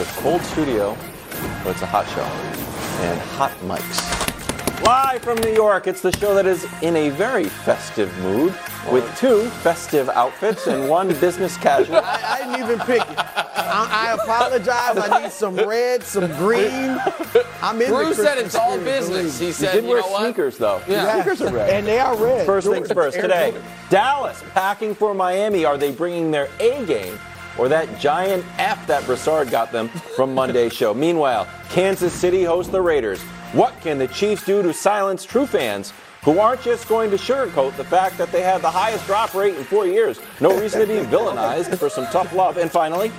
So it's cold studio, but it's a hot show. And hot mics. Live from New York, it's the show that is in a very festive mood with two festive outfits and one business casual. I didn't even pick it. I apologize. I need some red, some green. I'm in. Bruce said it's all business. He said, you did wear sneakers, though. Yeah. Sneakers are red. And they are red. First things first. Today, Dallas packing for Miami. Are they bringing their A game or that giant F that Broussard got them from Monday's show? Meanwhile, Kansas City hosts the Raiders. What can the Chiefs do to silence true fans who aren't just going to sugarcoat the fact that they have the highest drop rate in 4 years? No reason to be villainized for some tough love. And finally,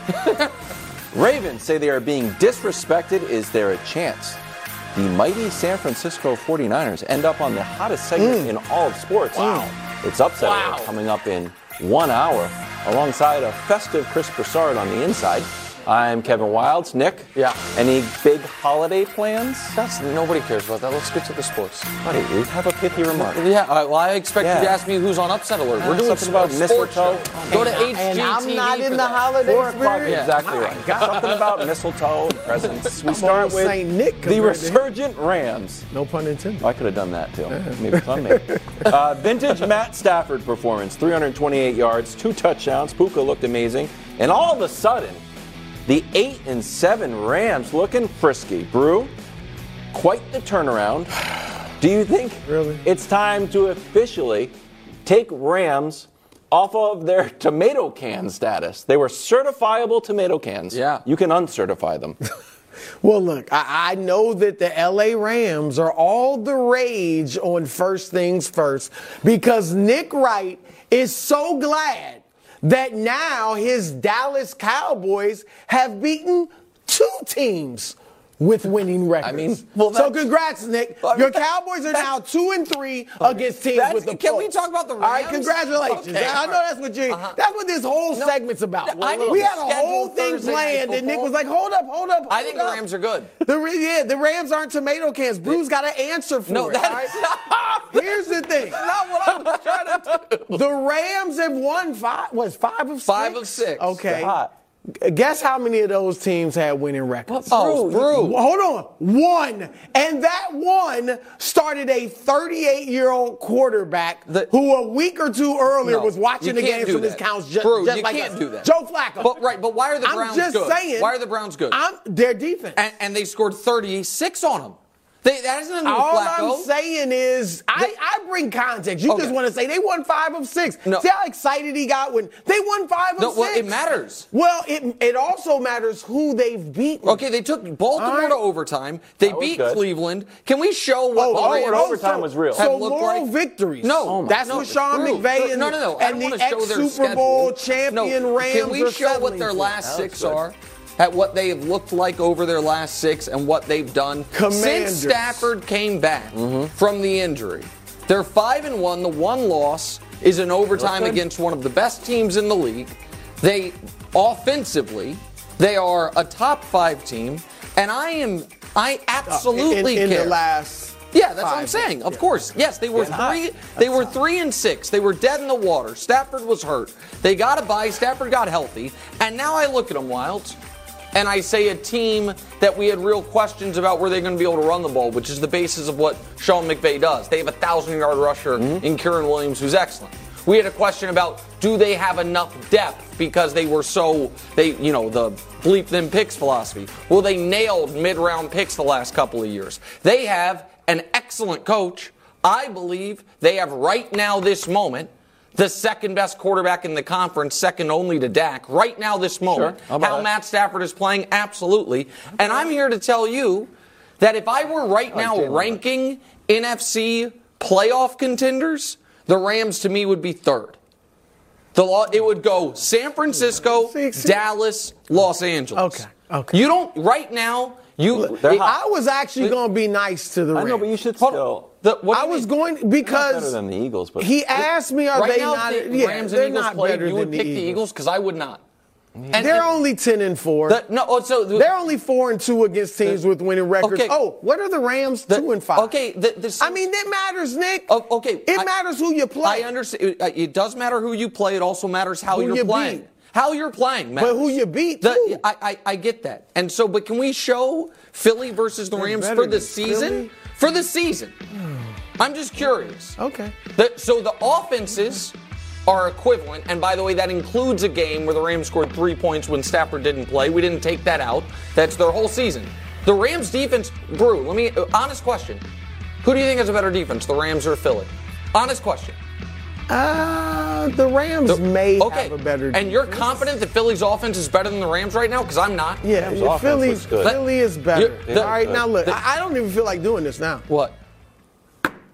Ravens say they are being disrespected. Is there a chance the mighty San Francisco 49ers end up on the hottest segment in all of sports? Wow. It's Upset Alert coming up in 1 hour, alongside a festive Chris Broussard on the inside. I'm Kevin Wilds. Nick, any big holiday plans? Nobody cares about that. Let's get to the sports. Buddy, you have a pithy remark. Yeah, all right, well, I expect you to ask me who's on Upset Alert. We're doing something about mistletoe. Go to HGTV. And I'm not in the holiday spirit. Yeah. Exactly right. Something about mistletoe and presents. We start with Nick, the resurgent Rams. No pun intended. Oh, I could have done that, too. Maybe fun, maybe. Vintage Matt Stafford performance. 328 yards, 2 touchdowns. Puka looked amazing. And all of a sudden, the 8-7 Rams looking frisky. Brew, quite the turnaround. Do you think it's time to officially take Rams off of their tomato can status? They were certifiable tomato cans. Yeah. You can uncertify them. Well, look, I know that the L.A. Rams are all the rage on First Things First because Nick Wright is so glad that now his Dallas Cowboys have beaten 2 teams with winning records. I mean, so congrats, Nick. Your Cowboys are now 2-3 against teams with the Can we talk about the Rams? All right, congratulations. Okay. I know that's what you. That's what this whole segment's about. We had a whole thing planned, and Nick was like, "Hold up." I think the Rams are good. The Rams aren't tomato cans. Brew's got an answer for it. That's not. Here's the thing. That's not what I was trying to do. The Rams have won 5 of 6. 5 of 6. Okay. Guess how many of those teams had winning records? Brew. Hold on. 1. And that 1 started a 38-year-old quarterback who a week or 2 earlier was watching the game from his couch. Brew, you can't do that. Joe Flacco. But why are the Browns good? I'm just saying. Why are the Browns good? Their defense. And they scored 36 on them. That isn't a new Flacco. All I'm saying is, I bring context. You just want to say they won 5 of 6. No. See how excited he got when they won 5 of 6? Well, it matters. Well, it also matters who they've beaten. Okay, they took Baltimore to overtime. They beat Cleveland. Can we show what overtime was real? So moral victories. No. That's what Sean McVay and the ex-Super Bowl champion Rams are. Can we show what their last 6 are? At what they have looked like over their last 6 and what they've done since Stafford came back from the injury. They're 5-1. The 1 loss is in overtime against one of the best teams in the league. They, offensively, they are a top 5 team. And I absolutely care. In the last that's what I'm saying. Of course. Yes, they were 3-6. They were dead in the water. Stafford was hurt. They got a bye. Stafford got healthy. And now I look at them, Wilds. And I say a team that we had real questions about were they going to be able to run the ball, which is the basis of what Sean McVay does. They have a 1,000-yard rusher in Kieran Williams, who's excellent. We had a question about do they have enough depth because they were the bleep them picks philosophy. Well, they nailed mid-round picks the last couple of years. They have an excellent coach. I believe they have right now this moment the 2nd-best quarterback in the conference, 2nd only to Dak, right now this moment. Sure. How Matt Stafford is playing, absolutely. And I'm here to tell you that if I were right now ranking NFC playoff contenders, the Rams to me would be 3rd. It would go San Francisco, Dallas, Los Angeles. Okay. You don't, right now, I was actually going to be nice to the Rams. I know, but you should still. Because than the Eagles, but he asked me, are they not? The Rams and Eagles played. You would pick the Eagles because I would not. And they're only 10-4. They're only 4-2 against teams with winning records. Okay. Oh, what are the Rams 2-5? Okay, that matters, Nick. Okay, it matters who you play. I understand. It does matter who you play. It also matters how you're playing. how you're playing, Matt. But who you beat, too. I get that. And so, but can we show Philly versus the Rams for the season? Philly? For the season. I'm just curious. Okay. So the offenses are equivalent. And by the way, that includes a game where the Rams scored 3 points when Stafford didn't play. We didn't take that out. That's their whole season. The Rams defense, Brew, let me, honest question. Who do you think has a better defense, the Rams or Philly? Honest question. The Rams have a better defense. And you're confident that Philly's offense is better than the Rams right now? Because I'm not. Yeah, Philly is better. All right, now look, I don't even feel like doing this now. What?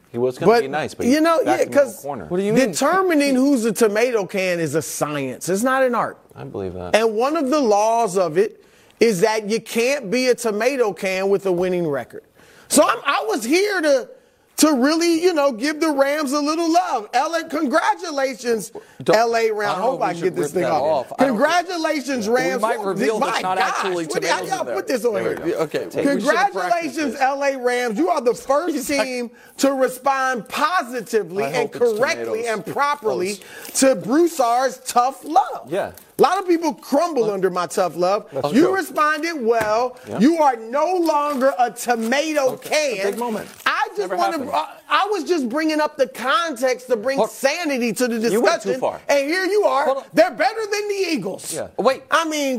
He was going to be nice, but you know, because what do you mean? Determining who's a tomato can is a science. It's not an art. I believe that. And one of the laws of it is that you can't be a tomato can with a winning record. So I was here to really, you know, give the Rams a little love. LA, congratulations, LA Rams. I hope I get this thing off. Congratulations, Rams. We might reveal that's not actually tomatoes. I gotta put this on here. Okay. Congratulations, LA Rams. You are the first team to respond positively and correctly and properly to Broussard's tough love. Yeah. A lot of people crumble under my tough love. You responded well. Yeah. You are no longer a tomato can. A big moment. I just want to. I was just bringing up the context to bring sanity to the discussion. You went too far. And here you are. They're better than the Eagles. Yeah. Wait. I mean,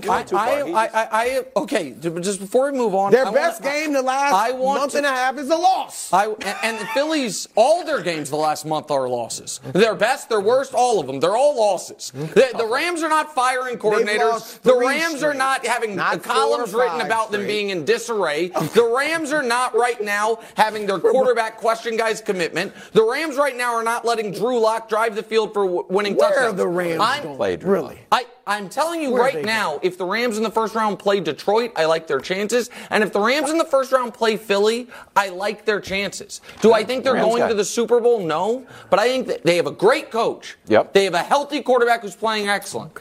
okay. Just before we move on, their best game the last month and a half is a loss. And the Phillies, all their games the last month are losses. Their best, their worst, all of them. They're all losses. The Rams are not firing coordinators. The Rams are not having columns written about them being in disarray. The Rams are not right now having their quarterback question guys' commitment. The Rams right now are not letting Drew Lock drive the field for winning touchdowns. Where are the Rams going? Really? I'm telling you right now, if the Rams in the first round play Detroit, I like their chances. And if the Rams in the first round play Philly, I like their chances. Do I think they're going to the Super Bowl? No. But I think that they have a great coach. Yep. They have a healthy quarterback who's playing excellent.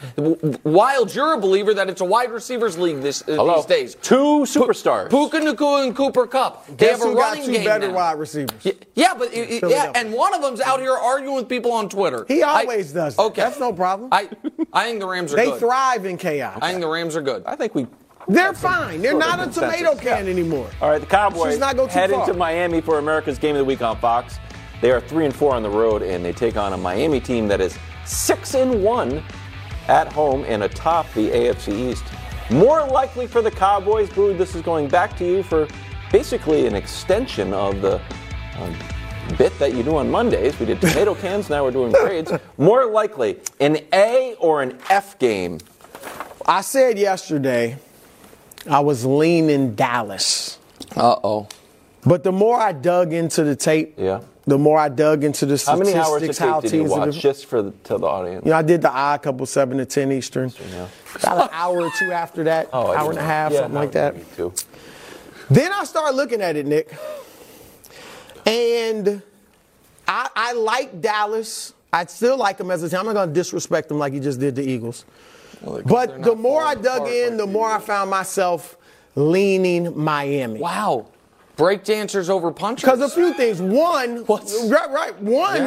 Wilds, you're a believer that it's a wide receivers league these days. Two superstars. Puka Nuku and Cooper Kupp. They have a running game now. Guess who got two better wide receivers? Yeah, but and one of them's out here arguing with people on Twitter. He always does. Okay, that's no problem. I think the Rams are good. They thrive in chaos. I think the Rams are good. I think they're fine. They're not a tomato can anymore. All right, the Cowboys head into Miami for America's Game of the Week on Fox. They are 3-4 on the road, and they take on a Miami team that is 6-1 at home and atop the AFC East. More likely for the Cowboys, Boo, this is going back to you for basically an extension of the bit that you do on Mondays. We did tomato cans, now we're doing grades. More likely, an A or an F game? I said yesterday I was leaning Dallas. Uh-oh. But the more I dug into the tape, the more I dug into the statistics. How many hours of tape did you watch just for the audience? You know, I did the odd couple, 7 to 10 Eastern. About an hour or two after that, hour and a half, something like that. Then I started looking at it, Nick. And I like Dallas. I still like them as a team. I'm not going to disrespect them like he just did the Eagles. Well, but the more I dug in, the more I found myself leaning Miami. Wow. Break dancers over punchers? Because a few things. One,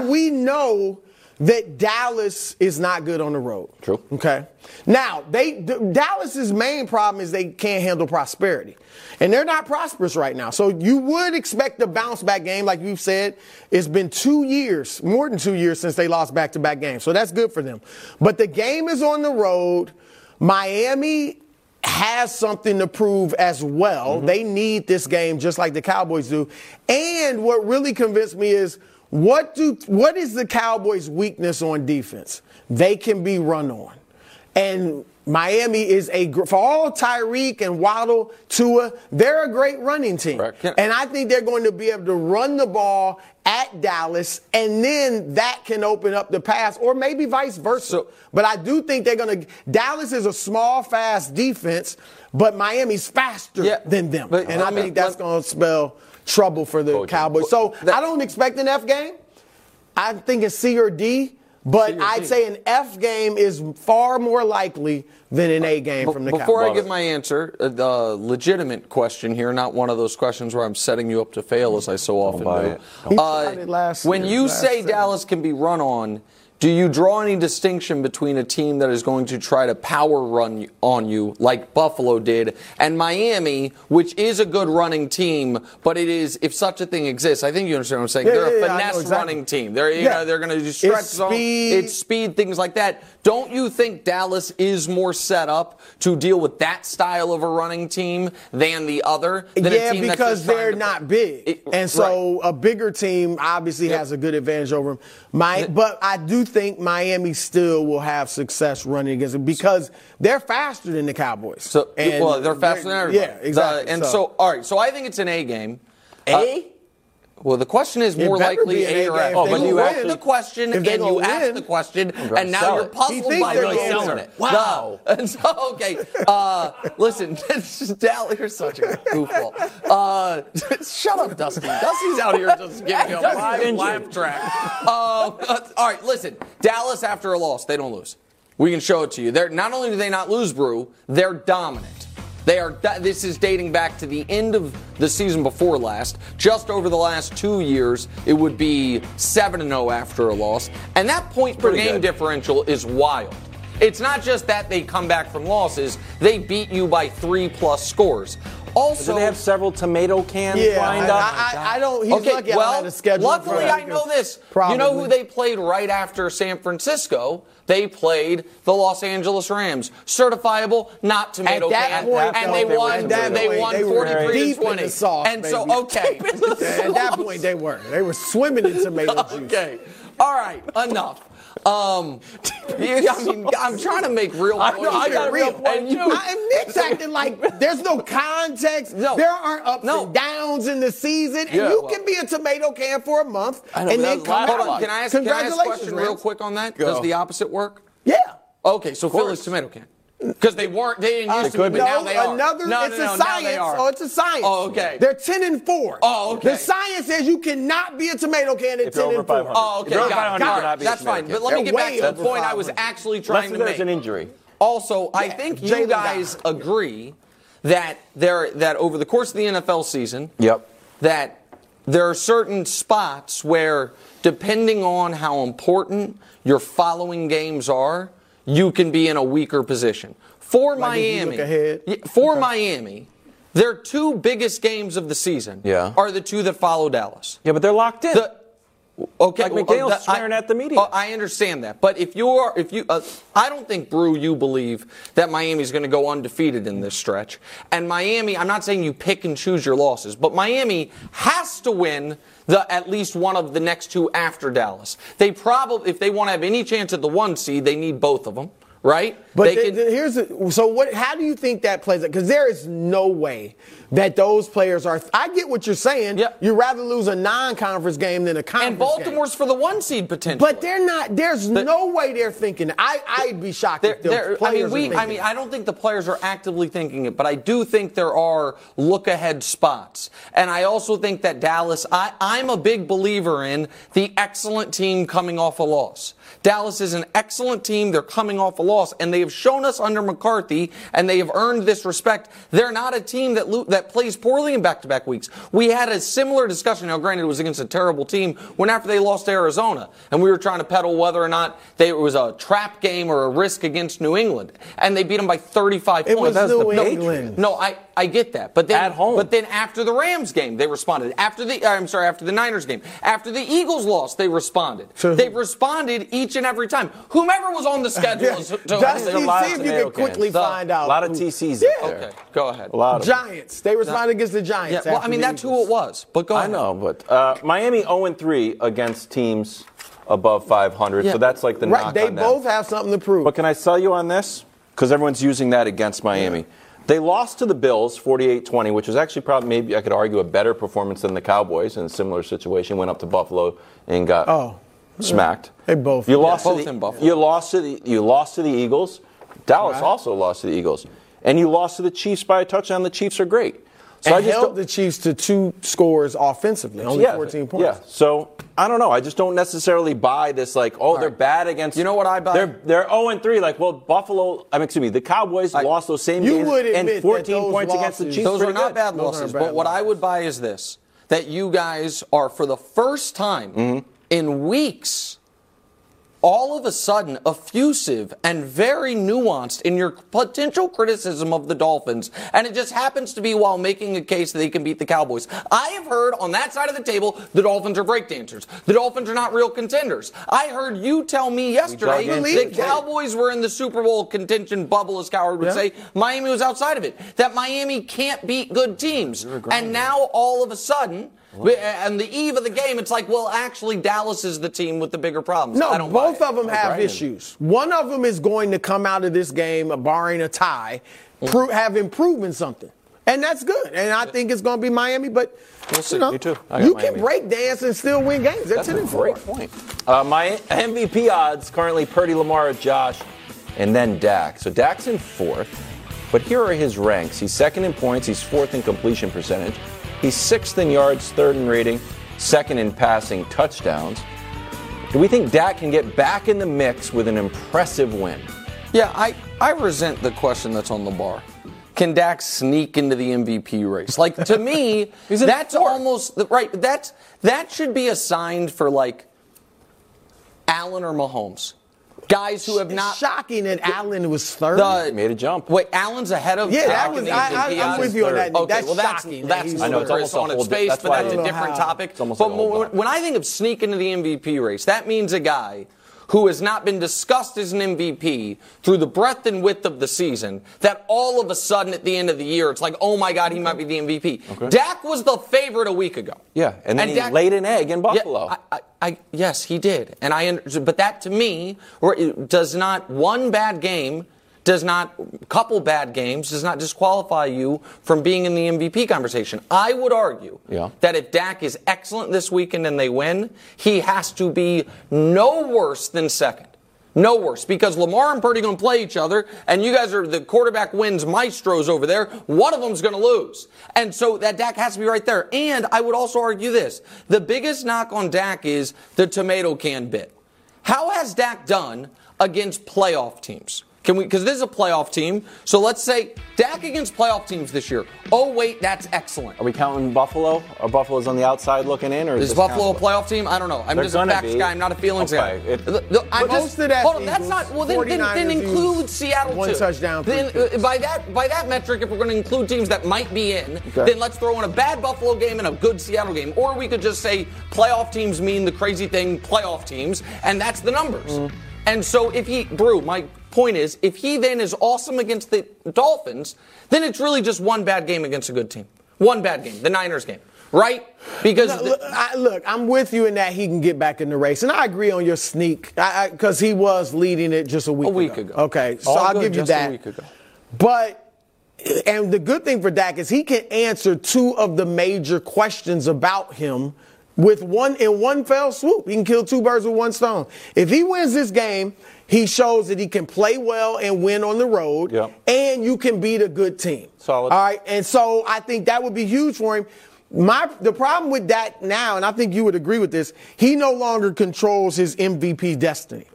we know that Dallas is not good on the road. True. Okay. Now, Dallas's main problem is they can't handle prosperity. And they're not prosperous right now. So you would expect a bounce-back game, like you've said. It's been 2 years, more than 2 years, since they lost back-to-back games. So that's good for them. But the game is on the road. Miami has something to prove as well. Mm-hmm. They need this game just like the Cowboys do. And what really convinced me is, what is the Cowboys' weakness on defense? They can be run on. And Miami is for all Tyreek and Waddle, Tua, they're a great running team. Correct. And I think they're going to be able to run the ball at Dallas, and then that can open up the pass, or maybe vice versa. But I do think they're going to – Dallas is a small, fast defense, but Miami's faster than them. And I think that's going to spell – trouble for the Cowboys. So I don't expect an F game. I think it's C or D, but I'd say an F game is far more likely than an A game from the Cowboys. Before I give my answer, the legitimate question here, not one of those questions where I'm setting you up to fail as I so often do. When you say Dallas can be run on, Do you draw any distinction between a team that is going to try to power run on you like Buffalo did and Miami, which is a good running team, but it is, if such a thing exists, I think you understand what I'm saying. Yeah, they're a finesse running team. They're, they're going to do stretch zone, it's speed, things like that. Don't you think Dallas is more set up to deal with that style of a running team than the other? Than a team because they're not big. And so a bigger team obviously has a good advantage over them. But I do think Miami still will have success running against them because they're faster than the Cowboys. So, and they're faster than everybody. Yeah, exactly. All right, so I think it's an A game. A? Well, the question is more likely A or F. But you asked the question, and you asked the question, and now you're puzzled by really selling it. Wow. Okay. Listen, Dallas, you're such a goofball. Shut up, Dusty. Dusty's out here just giving a live laugh track. All right, listen. Dallas, after a loss, they don't lose. We can show it to you. They're, not only do they not lose, Brew, they're dominant. They are. This is dating back to the end of the season before last. Just over the last 2 years, it would be 7-0 after a loss. And that point per game differential is wild. It's not just that they come back from losses. They beat you by 3+ scores. Also, they have several tomato cans lined up. I don't. He's lucky. Well, luckily I know this. Probably. You know who they played right after San Francisco? They played the Los Angeles Rams. Certifiable, not tomato can. And they won. They won 43-20. And so, at that point, they weren't. They were swimming in tomato juice. Okay. All right. Enough. I mean, I'm trying to make real points. Nick's acting like there's no context. No. There aren't ups and downs in the season. And you can be a tomato can for a month and then come out. Can I ask a question real quick on that? Does the opposite work? Yeah. Okay, so Phil is tomato can. Because they weren't, they didn't use to be, but now they are. It's a science. Oh, okay. They're 10-4. Oh, okay. The science says you cannot be a tomato can at if 10-4. Oh, okay. That's fine. But let me get back to the point I was actually trying to make. There's an injury. Also, I think you guys agree that that over the course of the NFL season, that there are certain spots where, depending on how important your following games are, you can be in a weaker position. For Miami, their two biggest games of the season are the two that follow Dallas. Yeah, but they're locked in. Like McDaniel's swearing at the media. I understand that, but I don't think, Brew, you believe that Miami's going to go undefeated in this stretch. And Miami, I'm not saying you pick and choose your losses, but Miami has to win at least one of the next two after Dallas. They probably, if they want to have any chance at the 1 seed, they need both of them. Right? But how do you think that plays out? Because there is no way that those players are. I get what you're saying. Yep. You'd rather lose a non-conference game than a conference game. And Baltimore's for the 1 seed potentially. But they're not. There's no way they're thinking. I'd be shocked if those players are thinking. I don't think the players are actively thinking it, but I do think there are look-ahead spots. And I also think that Dallas, I'm a big believer in the excellent team coming off a loss. Dallas is an excellent team. They're coming off a loss, and they have shown us under McCarthy, and they have earned this respect. They're not a team that plays poorly in back-to-back weeks. We had a similar discussion. Now, granted, it was against a terrible team when after they lost to Arizona, and we were trying to peddle whether or not it was a trap game or a risk against New England, and they beat them by 35 points. It was New England. No, I get that. But then, at home. But then after the Rams game, they responded. After the Niners game. After the Eagles lost, they responded. So they've responded each and every time. Whomever was on the schedule is see if you can quickly find out. A lot of TCs out there. Okay, go ahead. A lot of Giants. They responded against the Giants. Yeah. Well, that's who it was. But go ahead. I know, but Miami 0-3 against teams above 500, so that's like the knock on them. They both have something to prove. But can I sell you on this? Because everyone's using that against Miami. Yeah. They lost to the Bills 48-20, which was actually probably, maybe I could argue, a better performance than the Cowboys in a similar situation. Went up to Buffalo and got smacked. They both. You lost to the Eagles. Dallas also lost to the Eagles, and you lost to the Chiefs by a touchdown. The Chiefs are great. So I held the Chiefs to 2 scores offensively, only 14 points. Yeah. So I don't know. I just don't necessarily buy this. Like, they're bad against. You know what I buy? They're 0-3. Like, well, the Cowboys lost those same games and 14 points against the Chiefs. Those are not bad losses. But what I would buy is this: that you guys are for the first time in weeks all of a sudden effusive and very nuanced in your potential criticism of the Dolphins, and it just happens to be while making a case that they can beat the Cowboys. I have heard on that side of the table the Dolphins are breakdancers. The Dolphins are not real contenders. I heard you tell me yesterday that Cowboys were in the Super Bowl contention bubble, as Coward would say. Miami was outside of it. That Miami can't beat good teams. And now all of a sudden, on the eve of the game, it's like, well, actually, Dallas is the team with the bigger problems. No, both of them have issues. One of them is going to come out of this game, barring a tie, have improved in something. And that's good. And I think it's going to be Miami, but we'll see. You know, too. You can break dance and still win games. That's a great point. My MVP odds currently Purdy, Lamar, Josh, and then Dak. So Dak's in fourth, but here are his ranks. He's second in points. He's fourth in completion percentage. He's sixth in yards, third in rating, second in passing touchdowns. Do we think Dak can get back in the mix with an impressive win? Yeah, I resent the question that's on the bar. Can Dak sneak into the MVP race? Like, to me, that's almost right. That should be assigned for, like, Allen or Mahomes. Guys who have not. It's shocking that Allen was third. Made a jump. Wait, Allen's ahead of. Yeah, that was. I'm with you on that. Okay, that's shocking. That's I know it's almost on its face, but that's a different topic. But when I think of sneak into the MVP race, that means a guy who has not been discussed as an MVP through the breadth and width of the season, that all of a sudden at the end of the year, it's like, oh, my God, he might be the MVP. Okay. Dak was the favorite a week ago. Yeah, and then he laid an egg in Buffalo. Yeah, yes, he did. But that, to me, does not one bad game, does not couple bad games, does not disqualify you from being in the MVP conversation. I would argue that if Dak is excellent this weekend and they win, he has to be no worse than second. No worse, because Lamar and Purdy going to play each other, and you guys are the quarterback wins maestros over there. One of them's going to lose. And so that Dak has to be right there. And I would also argue this. The biggest knock on Dak is the tomato can bit. How has Dak done against playoff teams? Because this is a playoff team, so let's say Dak against playoff teams this year. Oh, wait, that's excellent. Are we counting Buffalo? Are Buffalo's on the outside looking in? Or is Buffalo a playoff team? I don't know. I'm just a facts guy. I'm not a feelings guy. Then include Seattle, too. One touchdown. Then, by that metric, if we're going to include teams that might be in, then let's throw in a bad Buffalo game and a good Seattle game. Or we could just say playoff teams mean the crazy thing, playoff teams, and that's the numbers. Mm. And so if he, my point is, if he then is awesome against the Dolphins, then it's really just one bad game against a good team. One bad game, the Niners game, right? Because I'm with you in that he can get back in the race. And I agree on your sneak, because he was leading it just a week ago. Okay, so I'll give you that. A week ago. And the good thing for Dak is he can answer two of the major questions about him with one fell swoop. He can kill two birds with one stone. If he wins this game, he shows that he can play well and win on the road, and you can beat a good team. Solid. All right, and so I think that would be huge for him. The problem with that now, and I think you would agree with this, he no longer controls his MVP destiny.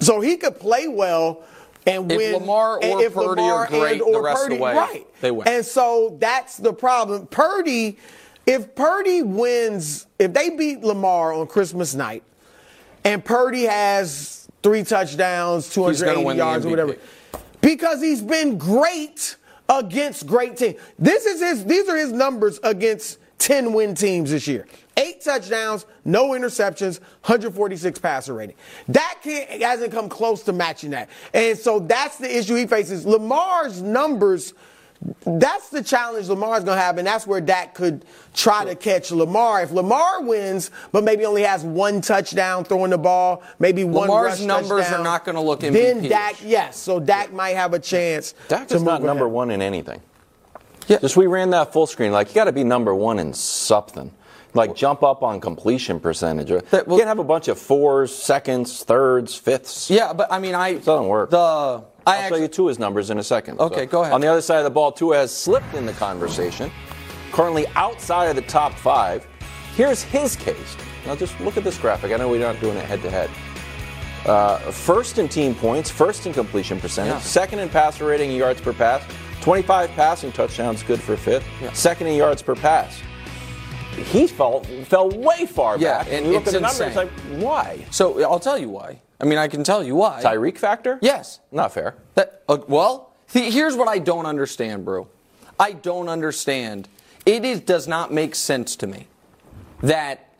So he could play well and win. If Lamar or Purdy are great the rest of the way, they win. And so that's the problem. If Purdy wins, if they beat Lamar on Christmas night, and Purdy has 3 touchdowns, 280 yards, or whatever, because he's been great against great teams. These are his numbers against 10-win teams this year. 8 touchdowns, no interceptions, 146 passer rating. It hasn't come close to matching that. And so that's the issue he faces. Lamar's numbers, that's the challenge Lamar's going to have, and that's where Dak could try to catch Lamar. If Lamar wins, but maybe only has 1 touchdown throwing the ball, maybe Lamar's 1 rush touchdown. Lamar's numbers are not going to look MVP. Then Dak, so Dak might have a chance. Dak is not number one in anything. Yeah. Just we ran that full screen. Like, you got to be number one in something. Like, jump up on completion percentage. You can't have a bunch of 4s, 2nds, 3rds, 5ths. Yeah, but I mean, it doesn't work. I'll tell you Tua's numbers in a second. Okay, go ahead. On the other side of the ball, Tua has slipped in the conversation, currently outside of the top 5. Here's his case. Now, just look at this graphic. I know we're not doing it head-to-head. First in team points, first in completion percentage, second in passer rating, yards per pass, 25 passing touchdowns, good for 5th, second in yards per pass. He fell way far back. And we look at the numbers, it's like, why? So I'll tell you why. I mean, I can tell you why. Tyreek factor? Yes. Not fair. Here's what I don't understand, bro. I don't understand. Does not make sense to me that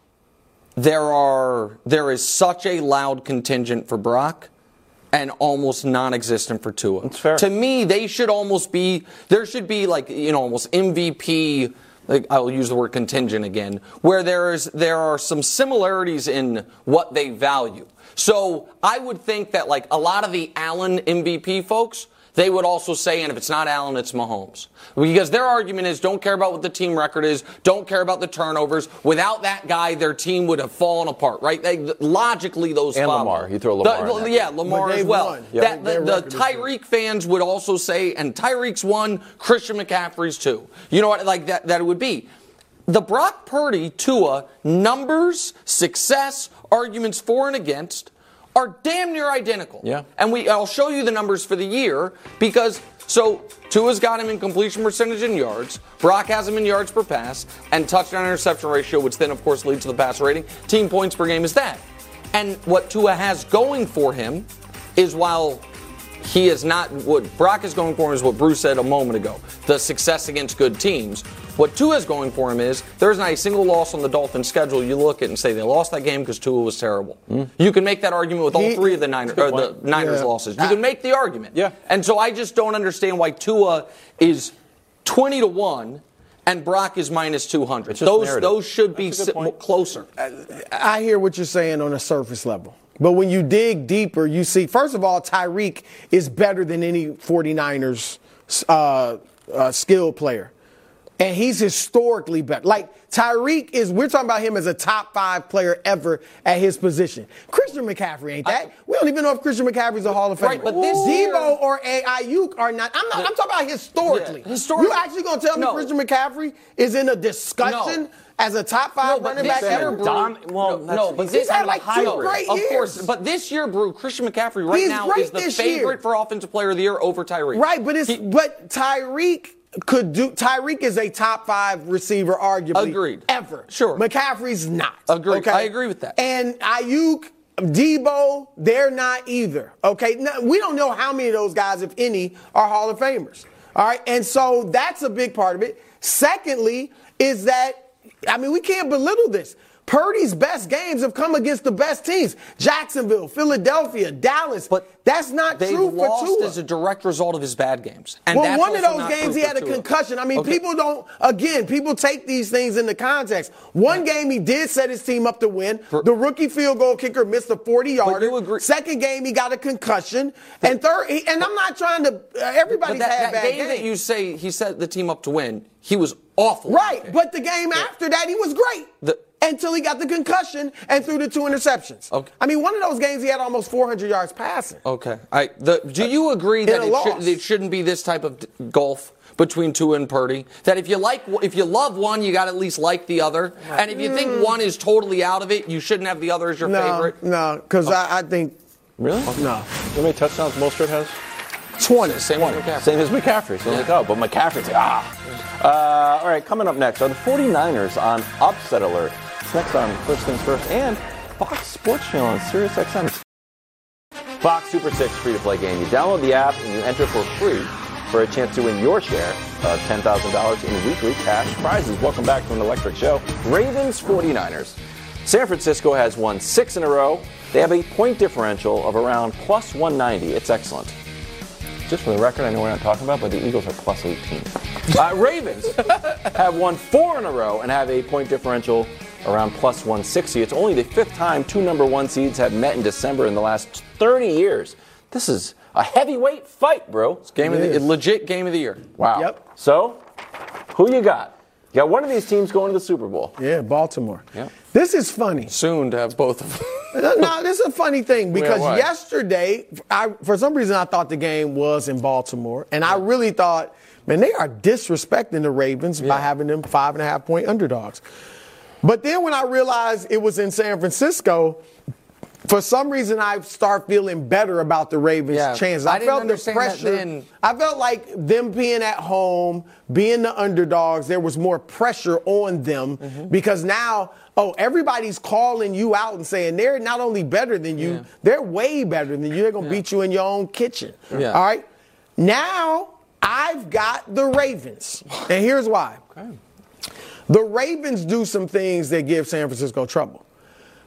there is such a loud contingent for Brock and almost non-existent for Tua. That's fair. To me, they should almost be – there should be almost MVP – I'll use the word contingent again, where there are some similarities in what they value. So I would think that a lot of the Allen MVP folks, they would also say, and if it's not Allen, it's Mahomes. Because their argument is don't care about what the team record is, don't care about the turnovers. Without that guy, their team would have fallen apart, right? Logically, those follow. And Lamar. You throw Lamar in that. Yeah, Lamar as well. Yep. The Tyreek fans would also say, and Tyreek's one, Christian McCaffrey's two. You know what? That it would be. The Brock Purdy, Tua, numbers, success, arguments for and against, are damn near identical. Yeah. And I'll show you the numbers for the year because Tua's got him in completion percentage and yards. Brock has him in yards per pass and touchdown interception ratio, which then of course leads to the passer rating. Team points per game is that. And what Tua has going for him is while he is not what Brock is going for him is what Bruce said a moment ago. The success against good teams. What Tua is going for him is there's not a single loss on the Dolphins' schedule you look at and say they lost that game because Tua was terrible. Mm. You can make that argument with all three of the Niners' losses. You can make the argument. Yeah. And so I just don't understand why Tua is 20-1 and Brock is -200. Those should be closer. I hear what you're saying on a surface level. But when you dig deeper, you see, first of all, Tyreek is better than any 49ers skilled player. And he's historically better. Tyreek is, we're talking about him as a top 5 player ever at his position. Christian McCaffrey ain't that. We don't even know if Christian McCaffrey's a Hall of Famer. Right, but this Debo or Ayuk are not. I'm talking about historically. Yeah, historically. You actually going to tell me Christian McCaffrey is in a discussion as a top 5 running back ever? He's had two great years. Of course, but this year, Brew, Christian McCaffrey right now is the favorite for offensive player of the year over Tyreek. Right, but Tyreek could do. Tyreek is a top 5 receiver, arguably. Agreed. Ever. Sure. McCaffrey's not. Agreed. Okay? I agree with that. And Ayuk, Debo, they're not either. Okay. Now, we don't know how many of those guys, if any, are Hall of Famers. All right. And so that's a big part of it. Secondly, is that, I mean, we can't belittle this. Purdy's best games have come against the best teams. Jacksonville, Philadelphia, Dallas. But that's not true for Tua. They lost as a direct result of his bad games. And well, one of those games he had a concussion. I mean, people don't, again, people take these things into context. One game he did set his team up to win. The rookie field goal kicker missed a 40-yarder. Second game he got a concussion. And third, I'm not trying to, everybody's had bad games. That game that you say he set the team up to win, he was awful. Right, but the game after that, he was great. Until he got the concussion and threw the 2 interceptions. Okay. I mean, one of those games he had almost 400 yards passing. Okay. Do you agree that it shouldn't be this type of golf between Tua and Purdy? That if you love one, you got to at least like the other. And if you think one is totally out of it, you shouldn't have the other as your favorite. No, because I think really no. How many touchdowns Mostert has? 20. Same as McCaffrey. So but McCaffrey's all right. Coming up next are the 49ers on upset alert. Next on First Things First and Fox Sports Channel on Sirius XM. Fox Super 6 free-to-play game. You download the app and you enter for free for a chance to win your share of $10,000 in weekly cash prizes. Welcome back to an electric show. Ravens 49ers. San Francisco has won 6 in a row. They have a point differential of around +190. It's excellent. Just for the record, I know we're not talking about, but the Eagles are +18. Ravens have won 4 in a row and have a point differential around +160. It's only the 5th time 2 number 1 seeds have met in December in the last 30 years. This is a heavyweight fight, bro. It's legit game of the year. Wow. Yep. So, who you got? You got one of these teams going to the Super Bowl. Yeah, Baltimore. Yep. This is funny. Soon to have both of them. No, this is a funny thing because yesterday, for some reason, I thought the game was in Baltimore, and I really thought, man, they are disrespecting the Ravens by having them 5.5-point underdogs. But then when I realized it was in San Francisco, For some reason, I start feeling better about the Ravens' chances. I felt the pressure. I felt like them being at home, being the underdogs, there was more pressure on them because now, everybody's calling you out and saying they're not only better than you, they're way better than you. They're going to beat you in your own kitchen. All right? Now I've got the Ravens, and here's why. Okay. The Ravens do some things that give San Francisco trouble.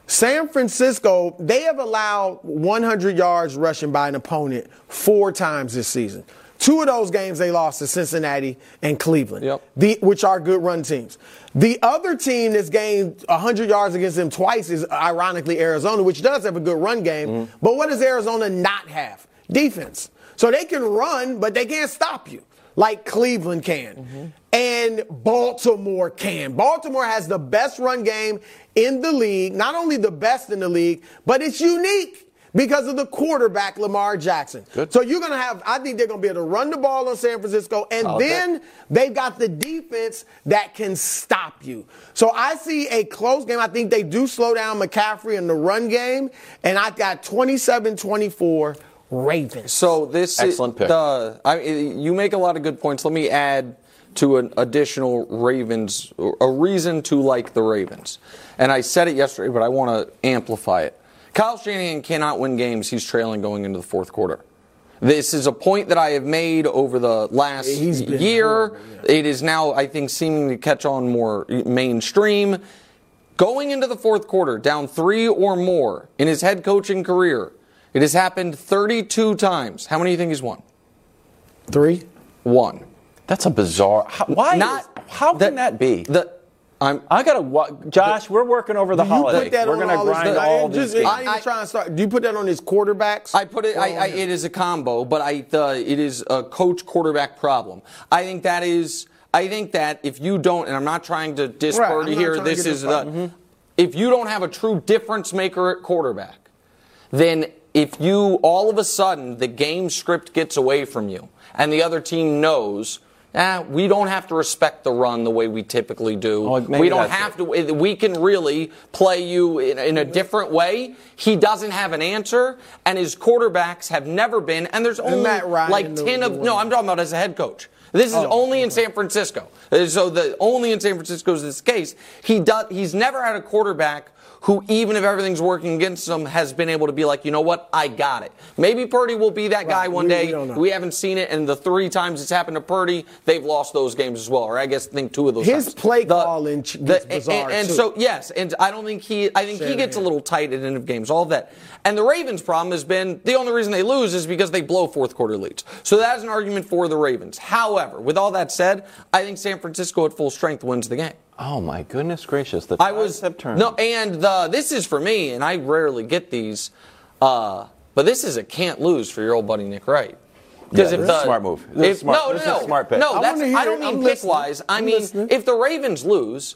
San Francisco, they have allowed 100 yards rushing by an opponent 4 times this season. 2 of those games they lost to Cincinnati and Cleveland, which are good run teams. The other team that's gained 100 yards against them twice is, ironically, Arizona, which does have a good run game. But what does Arizona not have? Defense. So they can run, but they can't stop you like Cleveland can. And Baltimore can. Baltimore has the best run game in the league, not only the best in the league, but it's unique because of the quarterback, Lamar Jackson. So you're going to have, I think they're going to be able to run the ball on San Francisco, and then they've got the defense that can stop you. So I see a close game. I think they do slow down McCaffrey in the run game, and I've got 27-24 Ravens. So this excellent pick. You make a lot of good points. Let me add to an additional Ravens, a reason to like the Ravens. And I said it yesterday, but I want to amplify it. Kyle Shanahan cannot win games. He's trailing going into the fourth quarter. This is a point that I have made over the last year. It is now, I think, seeming to catch on more mainstream. Going into the fourth quarter, down 3 or more in his head coaching career, it has happened 32 times. How many do you think he's won? 3? 1. That's a bizarre. How can that be? Josh, we're working over the holiday. We're going to grind all these games. I ain't trying to start. Do you put that on his quarterbacks? I put it. It is a combo, but it is a coach-quarterback problem. I think that is. I think that if you don't, and I'm not trying to diss Purdy here. This is the. If you don't have a true difference maker at quarterback, then if you all of a sudden the game script gets away from you, and the other team knows. We don't have to respect the run the way we typically do. We don't have to. We can really play you in a different way. He doesn't have an answer, and his quarterbacks have never been. And there's only like 10 of. No, I'm talking about as a head coach. This is only in San Francisco. So the only in San Francisco is this case. He's never had a quarterback who, even if everything's working against him, has been able to be like, you know what, I got it. Maybe Purdy will be that guy one day. We haven't seen it, and the 3 times it's happened to Purdy, they've lost those games as well, or I guess 2 of those times. His play calling is bizarre, and too. So, yes, and I don't think he gets a little tight at end of games, all of that. And the Ravens' problem has been the only reason they lose is because they blow fourth-quarter leads. So that is an argument for the Ravens. However, with all that said, I think San Francisco at full strength wins the game. Oh, my goodness gracious. The tides have turned. No, and this is for me, and I rarely get these, but this is a can't lose for your old buddy Nick Wright. Because if this is a smart move. This is a smart pick. No, I don't mean pick-wise. I mean, if the Ravens lose,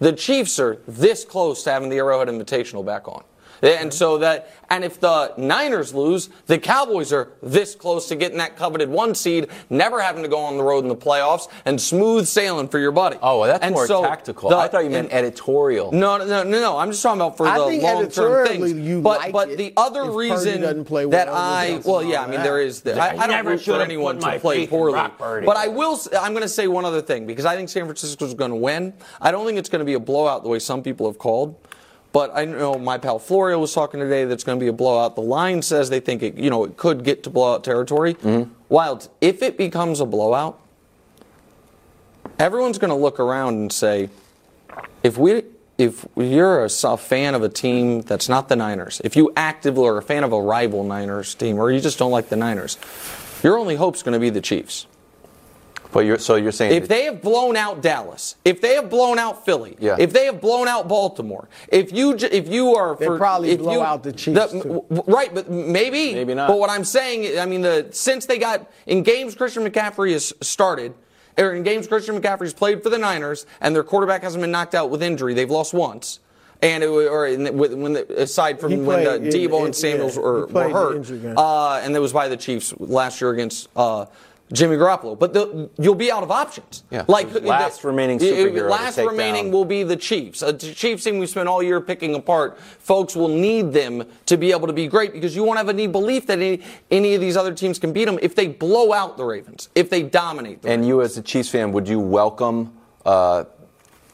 the Chiefs are this close to having the Arrowhead Invitational back on. And so and if the Niners lose, the Cowboys are this close to getting that coveted 1 seed, never having to go on the road in the playoffs, and smooth sailing for your buddy. Oh, well, that's more tactical. I thought you meant editorial. No. I'm just talking about for the long-term things. But the other reason that there is that. I don't root for anyone to play poorly. But I'm going to say one other thing because I think San Francisco is going to win. I don't think it's going to be a blowout the way some people have called. But I know my pal Florio was talking today that's going to be a blowout. The line says they think it could get to blowout territory. Wilds, if it becomes a blowout, everyone's going to look around and say, if you're a fan of a team that's not the Niners, if you actively are a fan of a rival Niners team or you just don't like the Niners, your only hope's going to be the Chiefs. So you're saying if they have blown out Dallas, if they have blown out Philly, if they have blown out Baltimore, if you out the Chiefs, right? But maybe not. But what I'm saying, since they got in games Christian McCaffrey has started, or in games Christian McCaffrey's played for the Niners, and their quarterback hasn't been knocked out with injury, they've lost once. And aside from when Deebo and Samuels were hurt, and it was by the Chiefs last year against Jimmy Garoppolo. But you'll be out of options. Yeah. Like last remaining will be the Chiefs. A Chiefs team we spent all year picking apart. Folks will need them to be able to be great because you won't have any belief that any of these other teams can beat them if they blow out the Ravens, if they dominate the Ravens. And you as a Chiefs fan, would you welcome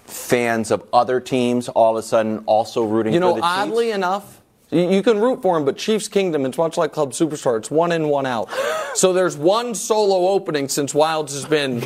fans of other teams all of a sudden also rooting for the Chiefs? Oddly enough, you can root for him, but Chiefs Kingdom, it's much like Club Superstar. It's one in, one out. So there's one solo opening since Wilds has been,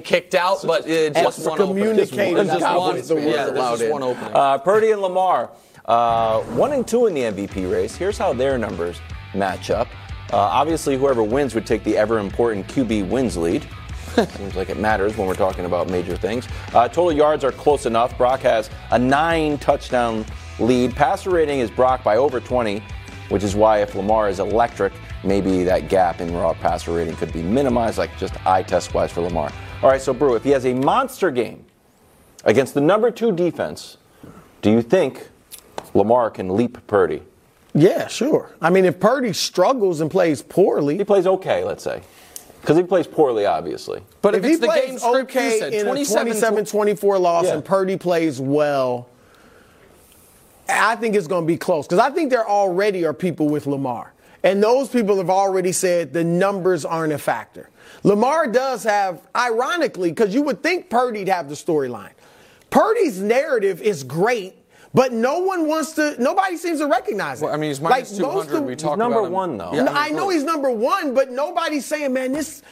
kicked out, but it's just one opening. There's just one opening. Purdy and Lamar, 1 and 2 in the MVP race. Here's how their numbers match up. Obviously, whoever wins would take the ever-important QB wins lead. Seems like it matters when we're talking about major things. Total yards are close enough. Brock has a 9-touchdown lead. Passer rating is Brock by over 20, which is why if Lamar is electric, maybe that gap in raw passer rating could be minimized, like just eye test-wise for Lamar. All right, so Brew, if he has a monster game against the number 2 defense, do you think Lamar can leap Purdy? Yeah, sure. I mean, if Purdy struggles and plays poorly. He plays okay, let's say. Because he plays poorly, obviously. But if he plays okay in a 27-24 loss and Purdy plays well, I think it's going to be close. Because I think there already are people with Lamar. And those people have already said the numbers aren't a factor. Lamar does have, ironically, because you would think Purdy'd have the storyline. Purdy's narrative is great. But nobody seems to recognize it. Well, I mean, he's -200. We talk about him. He's number 1, though. Yeah, I know he's number 1, but nobody's saying, man, this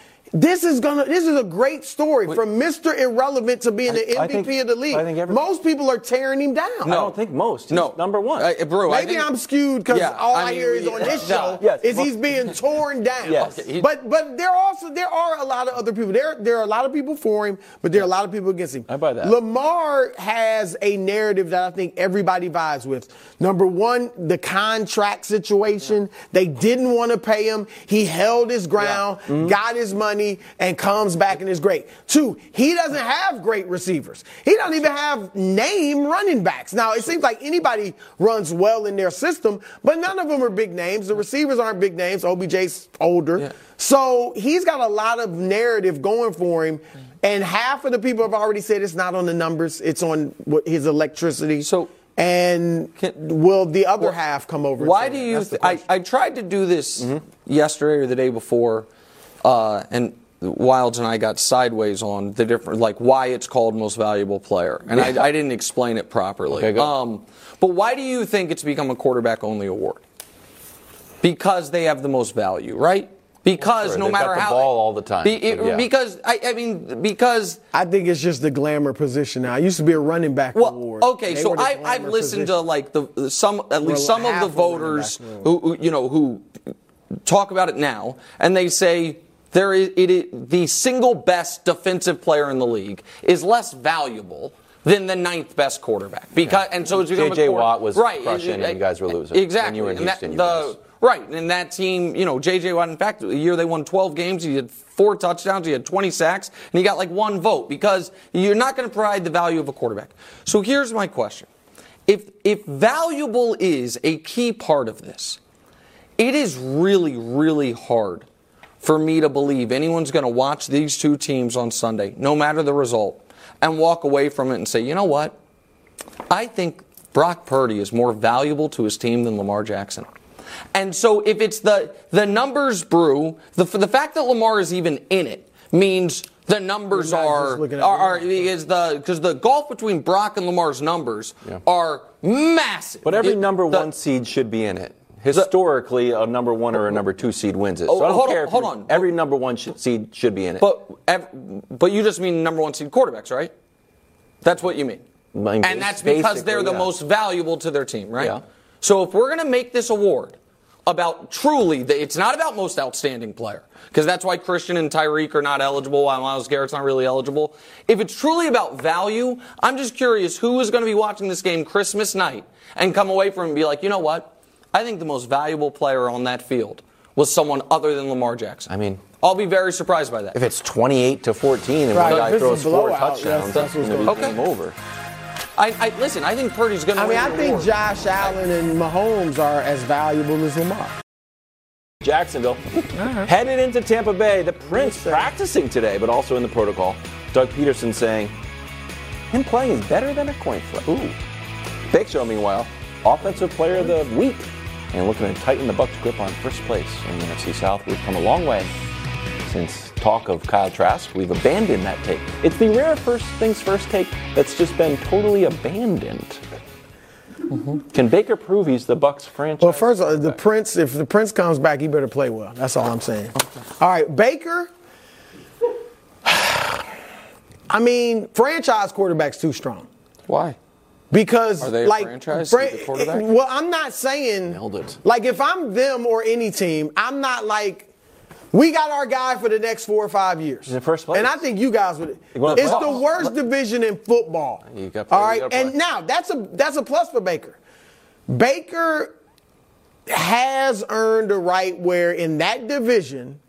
is a great story from Mr. Irrelevant to being the MVP of the league. I think most people are tearing him down. No, I don't think most. He's number 1. Bro, I'm skewed because all I hear on this show is he's being torn down. Yes. Okay, but there are a lot of other people. There are a lot of people for him, but there are a lot of people against him. I buy that. Lamar has a narrative that I think everybody vibes with. Number 1, the contract situation. Yeah. They didn't want to pay him. He held his ground, got his money, and comes back and is great. 2, he doesn't have great receivers. He doesn't even have name running backs. Now, it seems like anybody runs well in their system, but none of them are big names. The receivers aren't big names. OBJ's older. Yeah. So he's got a lot of narrative going for him, and half of the people have already said it's not on the numbers. It's on his electricity. So will the other half come over? Why do you – I tried to do this yesterday or the day before. And Wilds and I got sideways on the different, like why it's called most valuable player. And I didn't explain it properly. Okay, but why do you think it's become a quarterback-only award? Because they have the most value, right? Because no matter how, ball all the time. Because I think it's just the glamour position now. It used to be a running back award. Okay, so I've listened to like some of the voters who talk about it now, and they say. The single best defensive player in the league is less valuable than the 9th best quarterback. So it's become J.J. Watt was crushing and you guys were losing. Exactly. When you were in Houston, right, and that team, J.J. Watt, in fact, the year they won 12 games, he had 4 touchdowns, he had 20 sacks, and he got like 1 vote because you're not going to provide the value of a quarterback. So here's my question. If valuable is a key part of this, it is really, really hard for me to believe anyone's going to watch these 2 teams on Sunday, no matter the result, and walk away from it and say, you know what? I think Brock Purdy is more valuable to his team than Lamar Jackson. And so if it's the numbers, Brew, the fact that Lamar is even in it means the numbers because the gulf between Brock and Lamar's numbers are massive. But every number 1 seed should be in it. Historically, a number 1 or a number 2 seed wins it. So I don't care. Hold on. Every number 1 seed should be in it. But you just mean number 1 seed quarterbacks, right? That's what you mean. And that's because they're the most valuable to their team, right? Yeah. So if we're going to make this award about it's not about most outstanding player, because that's why Christian and Tyreek are not eligible, while Myles Garrett's not really eligible. If it's truly about value, I'm just curious who is going to be watching this game Christmas night and come away from it and be like, you know what? I think the most valuable player on that field was someone other than Lamar Jackson. I mean, I'll be very surprised by that. If it's 28-14 and my guy throws 4 touchdowns, that's going to be game over. Listen, I think Purdy's going to win. I think Josh Allen and Mahomes are as valuable as Lamar. Jacksonville. Right. Headed into Tampa Bay, the Prince practicing today, but also in the protocol. Doug Peterson saying, him playing is better than a coin flip. Ooh. Big Show, meanwhile, Offensive Player of the Week. And looking to tighten the Bucs' grip on first place in the NFC South. We've come a long way since talk of Kyle Trask. We've abandoned that take. It's the rare first things first take that's just been totally abandoned. Mm-hmm. Can Baker prove he's the Bucs franchise? Well, first of all, the Prince, if the Prince comes back, he better play well. That's all I'm saying. Okay. All right, Baker. I mean, franchise quarterback's too strong. Why? Because, are they like, a franchise quarterback? Well, I'm not saying, like, if I'm them or any team, I'm not like, we got our guy for the next 4 or 5 years. In the first place. And I think you guys would. It's the worst division in football. You got play, all right, you and now that's a plus for Baker. Baker has earned the right where in that division,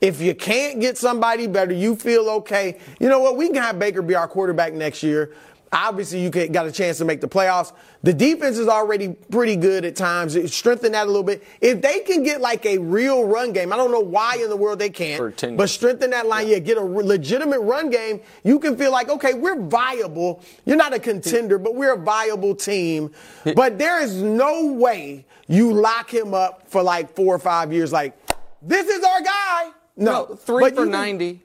if you can't get somebody better, you feel okay. You know what? We can have Baker be our quarterback next year. Obviously, you got a chance to make the playoffs. The defense is already pretty good at times. Strengthen that a little bit. If they can get like a real run game, I don't know why in the world they can't, but strengthen that line. Yeah, get a legitimate run game. You can feel like, okay, we're viable. You're not a contender, but we're a viable team. But there is no way you lock him up for like 4 or 5 years. Like, this is our guy. No, 3 for 90.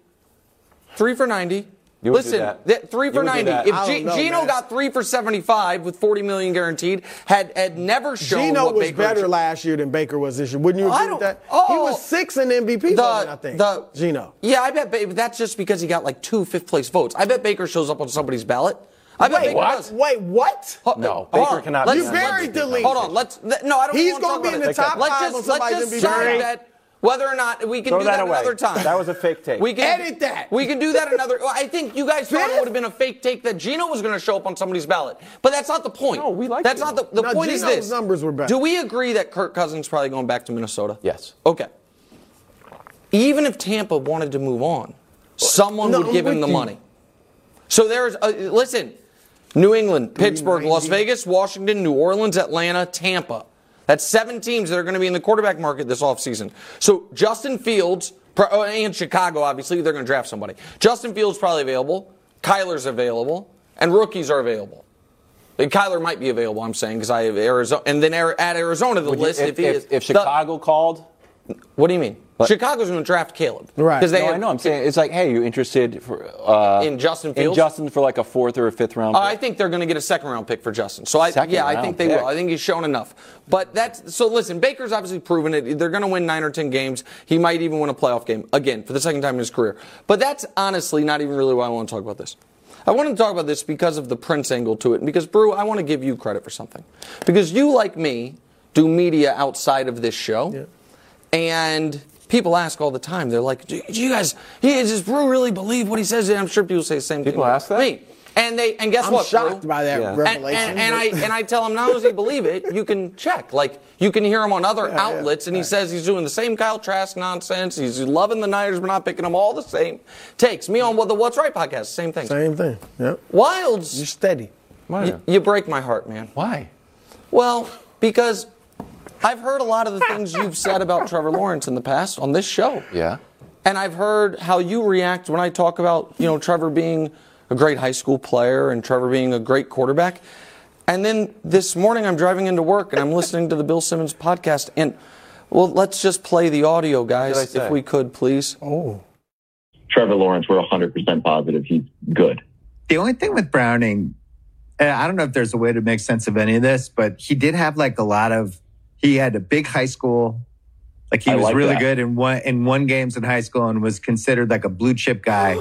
3 for 90. Listen, 3 for 90. If Gino got 3 for 75 with $40 million guaranteed, had never shown Gino what was Baker better was. Last year than Baker was this year. Wouldn't you agree with that? Oh, he was 6th in MVP voting, I think. Gino. Yeah, I bet. But that's just because he got like 2 fifth-place votes. I bet Baker shows up on somebody's ballot. I bet Baker does. Wait, what? No, Baker cannot. You buried the league. Hold on. I don't. He's going to be in the top 5 on somebody's MVP. Whether or not we can do that another time. That was a fake take. We can edit that. We can do that another. I think you guys thought it would have been a fake take that Gino was going to show up on somebody's ballot, but that's not the point. No, we like that's not the point. Is this numbers were better? Do we agree that Kirk Cousins probably going back to Minnesota? Yes. Okay. Even if Tampa wanted to move on, someone would give him the money. So there's listen, New England, Pittsburgh, Las Vegas, Washington, New Orleans, Atlanta, Tampa. That's 7 teams that are going to be in the quarterback market this offseason. So Justin Fields, and Chicago, obviously, they're going to draft somebody. Justin Fields probably available. Kyler's available. And rookies are available. And Kyler might be available, I'm saying, because I have Arizona. And then at Arizona, the list, if he is. If Chicago called? What do you mean? But Chicago's going to draft Caleb. Right. I know. I'm saying it's like, hey, you're interested in Justin Fields? In Justin for like a 4th or a 5th round pick? I think they're going to get a 2nd round pick for Justin. So, I think they will. I think he's shown enough. But so listen, Baker's obviously proven it. They're going to win 9 or 10 games. He might even win a playoff game, again, for the 2nd time in his career. But that's honestly not even really why I want to talk about this. I wanted to talk about this because of the Prince angle to it. And because, Brew, I want to give you credit for something. Because you, like me, do media outside of this show. Yeah. And people ask all the time. They're like, do you guys, does Brew really believe what he says? And I'm sure people say the same thing. People ask that? Me. And guess what, Brew? I'm shocked by that revelation. And I tell him, not only believe it, you can check. Like, you can hear him on other outlets, and he says he's doing the same Kyle Trask nonsense. He's loving the Niners, but not picking them all the same. Takes me on the What's Right podcast. Same thing. Same thing, yep. Wilds. You're steady. You break my heart, man. Why? Well, because I've heard a lot of the things you've said about Trevor Lawrence in the past on this show. Yeah. And I've heard how you react when I talk about, Trevor being a great high school player and Trevor being a great quarterback. And then this morning I'm driving into work and I'm listening to the Bill Simmons podcast. And, let's just play the audio, guys, if we could, please. Oh. Trevor Lawrence, we're 100% positive he's good. The only thing with Browning, I don't know if there's a way to make sense of any of this, but he did have like a lot of... He had a big high school, like he was like really good and won games in high school and was considered like a blue chip guy.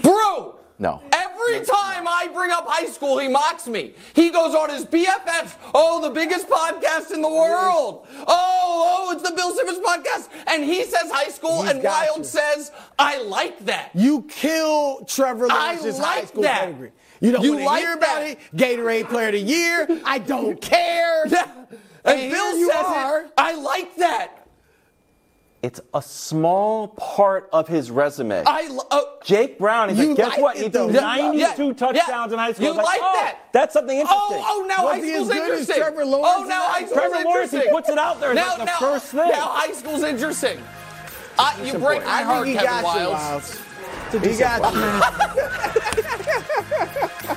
Bro, no. Every time I bring up high school, he mocks me. He goes on his BFF, the biggest podcast in the world. Oh, it's the Bill Simmons podcast, and he says high school, and Wilde says I like that. You kill Trevor Lawrence's high school pedigree. You don't want to hear about it. Gatorade Player of the Year. I don't care. And Bill says it. I like that. It's a small part of his resume. Jake Browning, guess what? He threw 92 touchdowns in high school. You like that? That's something interesting. Now high school's interesting. Trevor Lawrence. Now high school's interesting. Trevor Lawrence, he puts it out there. That's the first thing. Now high school's interesting. You break my heart, Kevin Wilds. He got you.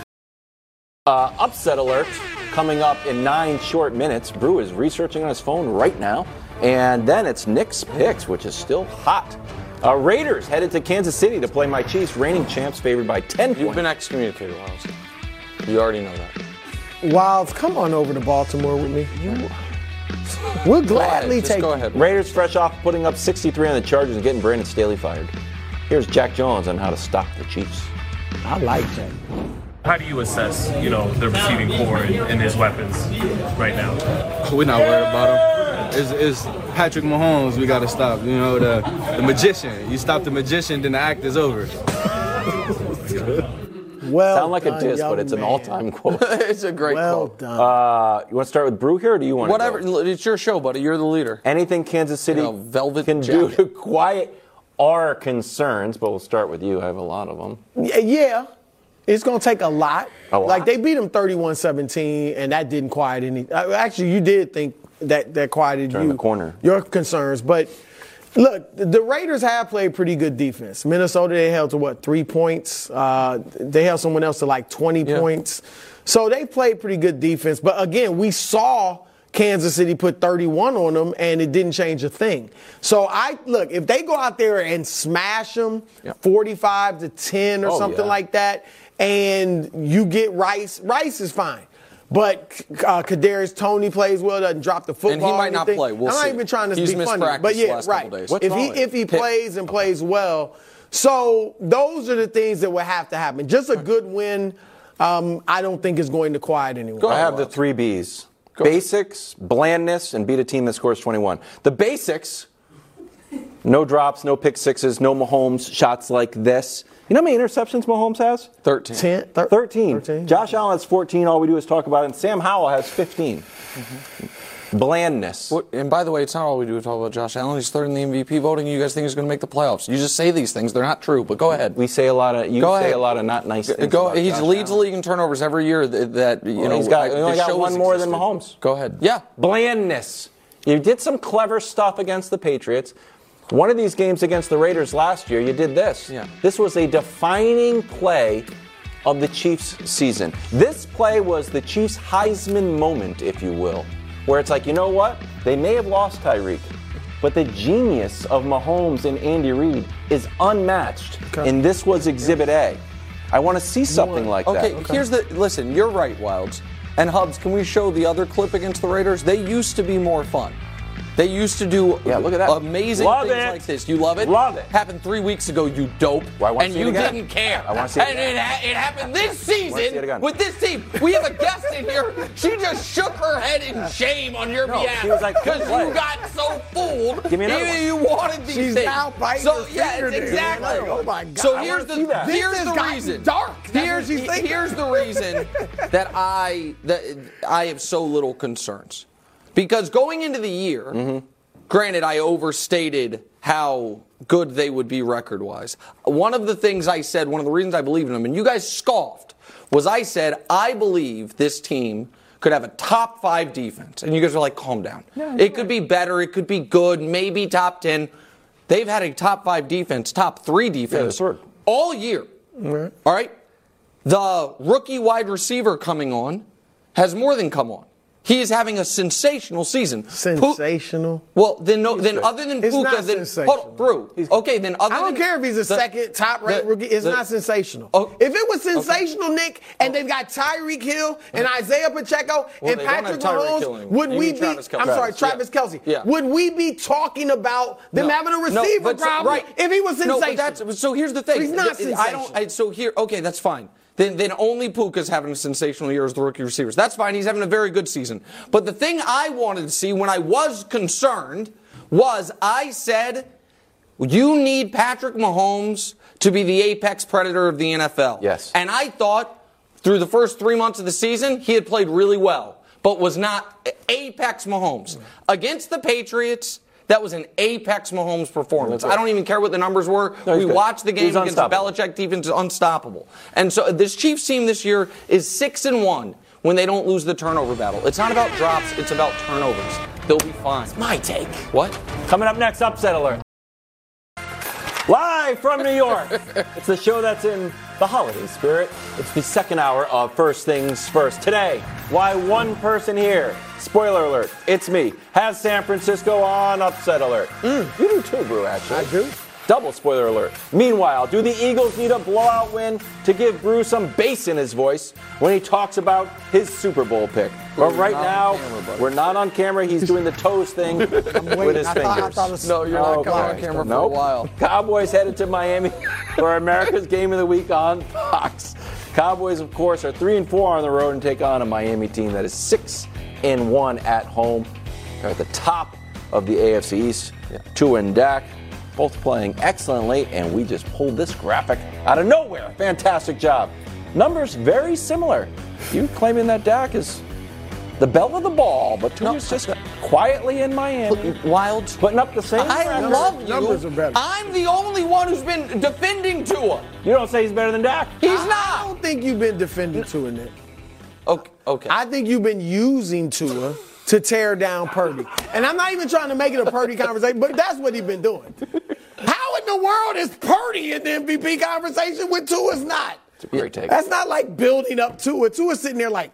Upset alert coming up in 9 short minutes. Brew is researching on his phone right now. And then it's Nick's Picks, which is still hot. Raiders headed to Kansas City to play my Chiefs, reigning champs, favored by 10 points. You've been excommunicated, Wilds. You already know that. Wilds, come on over to Baltimore with me. We'll gladly take it. Raiders fresh off putting up 63 on the Chargers and getting Brandon Staley fired. Here's Jack Jones on how to stop the Chiefs. I like that. How do you assess, the receiving core and his weapons right now? We're not worried about him. It's Patrick Mahomes we got to stop. The magician. You stop the magician, then the act is over. Well, sound like a diss, but it's an all-time quote. It's a great quote. Done. You want to start with Brew here, or do you want to go? It's your show, buddy. You're the leader. Anything Kansas City can do to quiet our concerns, but we'll start with you. I have a lot of them. Yeah. It's going to take a lot. Like, they beat them 31-17, and that didn't quiet any. Actually, you did think that quieted your concerns. But, look, the Raiders have played pretty good defense. Minnesota, they held to, 3 points? They held someone else to, 20 points. So they played pretty good defense. But, again, we saw Kansas City put 31 on them, and it didn't change a thing. So, look, if they go out there and smash them 45-10 or something like that, and you get Rice. Rice is fine. But Kadarius Toney plays well, doesn't drop the football. And he might not play. We'll see. I'm not even trying to be funny. But, yeah, right. If he plays and plays well. So those are the things that will have to happen. Just a good win, I don't think is going to quiet anyone. I have the 3 Bs. Basics, blandness, and beat a team that scores 21. The basics, no drops, no pick sixes, no Mahomes shots like this. You know how many interceptions Mahomes has? 13. 13. Josh Allen has 14. All we do is talk about it. And Sam Howell has 15. Mm-hmm. Blandness. And by the way, it's not all we do is talk about Josh Allen. He's third in the MVP voting. You guys think he's going to make the playoffs. You just say these things. They're not true, but go ahead. We say a lot of not nice things. He leads the league in turnovers every year. He's got one more than Mahomes. Go ahead. Yeah. Blandness. You did some clever stuff against the Patriots. One of these games against the Raiders last year, you did this. Yeah. This was a defining play of the Chiefs' season. This play was the Chiefs' Heisman moment, if you will, where it's like, you know what? They may have lost Tyreek, but the genius of Mahomes and Andy Reid is unmatched, and this was Exhibit A. I want to see something like that. Okay, here's the – listen, you're right, Wilds. And, Hubs, can we show the other clip against the Raiders? They used to be more fun. They used to do amazing things like this. You love it? Love it. Happened 3 weeks ago, you dope. And you didn't care. I want to see it again. And it happened this season with this team. We have a guest in here. She just shook her head in shame on your behalf. She was like, because you got so fooled. Give me another one. You wanted these things. She's now biting her finger. Exactly. Oh, my God. So here's the reason. Dark. Here's the reason that I have so little concerns. Because going into the year, granted, I overstated how good they would be record-wise. One of the things I said, one of the reasons I believe in them, and you guys scoffed, was I said, I believe this team could have a top 5 defense. And you guys were like, calm down. Yeah, it could be better. It could be good. Maybe top 10. They've had a top 5 defense, top 3 defense all year. Right. All right? The rookie wide receiver coming on has more than come on. He is having a sensational season. Sensational? Other than Puka, then hold through. Then other than I don't care if he's a second top-ranked rookie. It's not sensational. If it was sensational, Nick, and they've got Tyreek Hill and Isaiah Pacheco and Patrick Mahomes, would we be? Travis Kelce. Yeah. Would we be talking about them having a receiver problem if he was sensational? So here's the thing. But he's not sensational. That's fine. Then only Puka's having a sensational year as the rookie receivers. That's fine. He's having a very good season. But the thing I wanted to see when I was concerned was I said, you need Patrick Mahomes to be the apex predator of the NFL. Yes. And I thought through the first 3 months of the season, he had played really well, but was not apex Mahomes. Against the Patriots, That was an apex Mahomes performance. I don't even care what the numbers were. No, we watched the game against the Belichick defense, unstoppable. And so this Chiefs team this year is 6-1 when they don't lose the turnover battle. It's not about drops. It's about turnovers. They'll be fine. It's my take. What? Coming up next, Upset Alert. Live from New York. It's the show that's in the holiday spirit. It's the second hour of First Things First. Today, why one person here, spoiler alert, it's me, has San Francisco on Upset Alert. You do too, Brew, actually. I do. Double spoiler alert. Meanwhile, do the Eagles need a blowout win to give Brew some bass in his voice when he talks about his Super Bowl pick? But right now, we're not on camera. He's doing the toes thing with his fingers. No, you're not coming on camera for a while. Cowboys headed to Miami for America's Game of the Week on Fox. Cowboys, of course, are 3-4 on the road and take on a Miami team that is 6-1 at home. They're at the top of the AFC East. Yeah. Tua and Dak both playing excellently, and we just pulled this graphic out of nowhere. Fantastic job. Numbers very similar. You claiming that Dak is the belt of the ball, but Tua's just quietly in Miami. Wilds putting up the same. Numbers are better. I'm the only one who's been defending Tua. You don't say he's better than Dak. He's not. I don't think you've been defending Tua, Nick. Okay. I think you've been using Tua to tear down Purdy. And I'm not even trying to make it a Purdy conversation, but that's what he's been doing. How in the world is Purdy in the MVP conversation when Tua's not? It's a great take. That's not like building up Tua. Tua's sitting there like,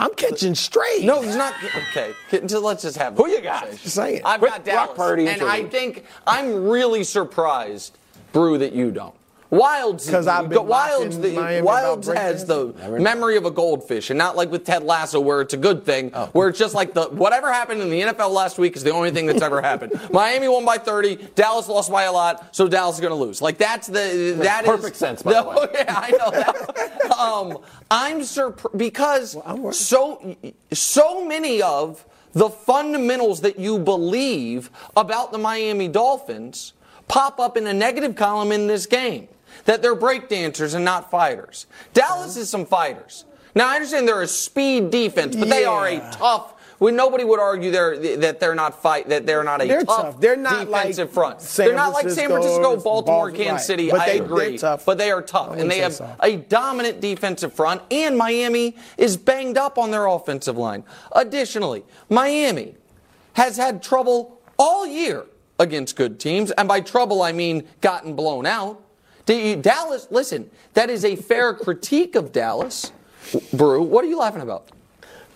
I'm catching straight. No, he's not. Okay, let's just have. Who you got? Just saying. I've got Dallas, and I think I'm really surprised, Brew, that you don't. Wilds has the memory of a goldfish, and not like with Ted Lasso, where it's a good thing, where it's just like whatever happened in the NFL last week is the only thing that's ever happened. Miami won by 30, Dallas lost by a lot, so Dallas is going to lose. Like that makes perfect sense, by the way. Oh, yeah, I know that. I'm surprised because so many of the fundamentals that you believe about the Miami Dolphins pop up in a negative column in this game. That they're breakdancers and not fighters. Dallas is some fighters. Now, I understand they're a speed defense, but they are a tough. Nobody would argue that they're not tough. They're not defensive like front. They're not like San Francisco, Baltimore, Kansas City. I agree. But they are tough, and they have a dominant defensive front. And Miami is banged up on their offensive line. Additionally, Miami has had trouble all year against good teams, and by trouble I mean gotten blown out. Dallas, listen, that is a fair critique of Dallas. Brew, what are you laughing about?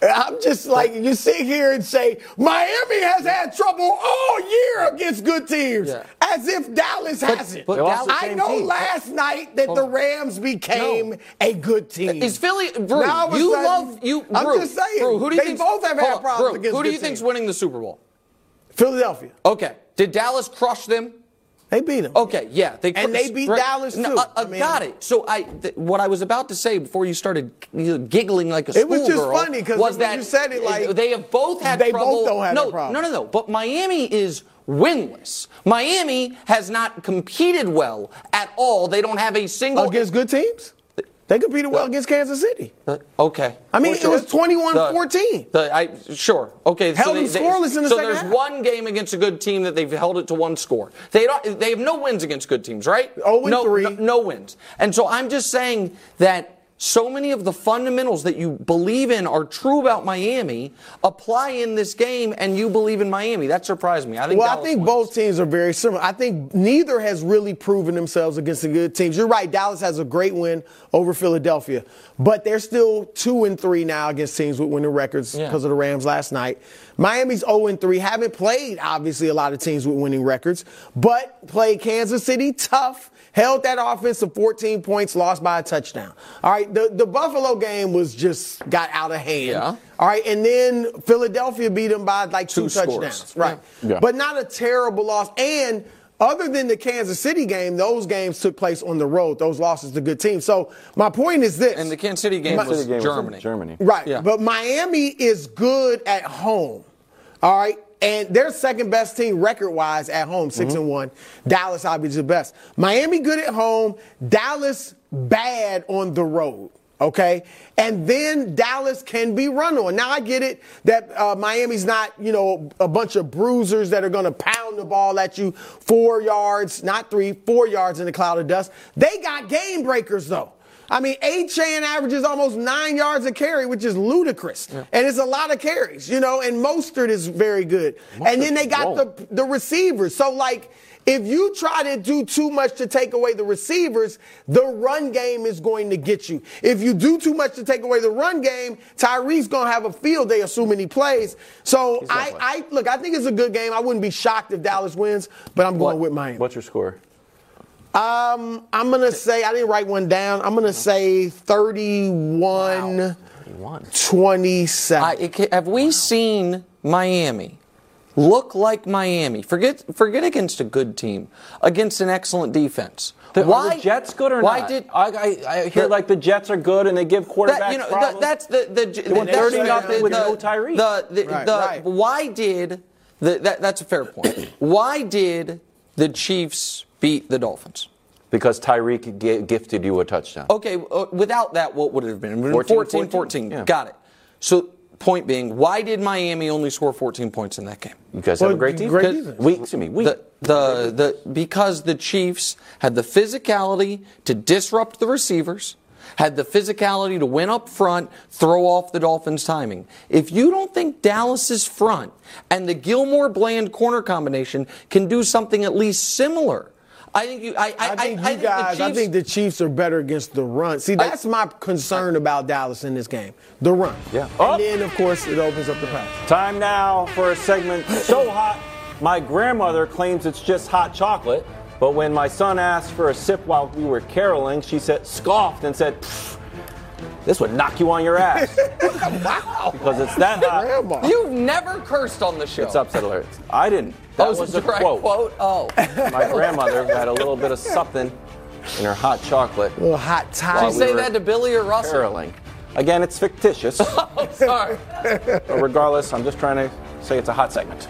I'm just like, you sit here and say, Miami has had trouble all year against good teams, as if Dallas hasn't. But I know last night that the Rams became a good team. Is Philly, Brew, I'm just saying, Brew, who do you think both have had problems against good teams? Who do you think's winning the Super Bowl? Philadelphia. Okay. Did Dallas crush them? They beat them. Okay, yeah. They beat Dallas, too. Got it. So what I was about to say before you started giggling like a schoolgirl. It was just funny because you said it like. They have both had trouble. They both don't have a problem. No. But Miami is winless. Miami has not competed well at all. They don't have a single. Against good teams? They competed well against Kansas City. Okay. I mean, it was 21-14. Sure. Okay. Held them scoreless in the second half. So there's one game against a good team that they've held it to one score. They have no wins against good teams, right? 0-3. No wins. And so I'm just saying that so many of the fundamentals that you believe in are true about Miami apply in this game, and you believe in Miami. That surprised me. I think both teams are very similar. I think neither has really proven themselves against the good teams. You're right. Dallas has a great win over Philadelphia, but they're still 2-3 now against teams with winning records because of the Rams last night. Miami's 0-3, haven't played, obviously, a lot of teams with winning records, but played Kansas City tough, held that offense to 14 points, lost by a touchdown. All right, the Buffalo game got out of hand. Yeah. All right, and then Philadelphia beat them by like two touchdowns. Right. Yeah. But not a terrible loss. And other than the Kansas City game, those games took place on the road. Those losses to good teams. So my point is this. And the Kansas City game was Germany. Right. Yeah. But Miami is good at home. All right. And their second best team record-wise at home, 6-1. Dallas obviously the best. Miami good at home. Dallas bad on the road. Okay, and then Dallas can be run on. Now I get it that Miami's not, you know, a bunch of bruisers that are going to pound the ball at you 4 yards, not 3, 4 yards in the cloud of dust. They got game breakers though. I mean, A-Chain averages almost 9 yards a carry, which is ludicrous. Yeah. And it's a lot of carries, you know, and Mostert is very good. Mostert, and then they got the receivers. So, like, if you try to do too much to take away the receivers, the run game is going to get you. If you do too much to take away the run game, Tyreek's going to have a field day, assuming he plays. So, I look, I think it's a good game. I wouldn't be shocked if Dallas wins, but I'm going with Miami. What's your score? I'm going to say, I didn't write one down. I'm going to say 31-27. Have we seen Miami look like Miami? Forget against a good team, against an excellent defense. Why are the Jets good or not? I hear like the Jets are good and they give quarterbacks problems. That's the why did that's a fair point. Why did the Chiefs beat the Dolphins? Because Tyreek gifted you a touchdown. Okay, without that, what would it have been? 14-14. Yeah. Got it. So, point being, why did Miami only score 14 points in that game? You guys have a great defense. Great defense. Because the Chiefs had the physicality to disrupt the receivers, had the physicality to win up front, throw off the Dolphins' timing. If you don't think Dallas's front and the Gilmore-Bland corner combination can do something at least similar, I think the Chiefs are better against the run. See, that's my concern about Dallas in this game, the run. Yeah. And then, of course, it opens up the pass. Time now for a segment so hot, my grandmother claims it's just hot chocolate. But when my son asked for a sip while we were caroling, she scoffed and said, "This would knock you on your ass." Wow. Because it's that hot. You've never cursed on the show. It's upset alert. I didn't. That was a quote. Oh. My grandmother had a little bit of something in her hot chocolate. A little hot top. Did you say that to Billy or Russell? Caroling. Again, it's fictitious. Oh, sorry. But regardless, I'm just trying to say it's a hot segment.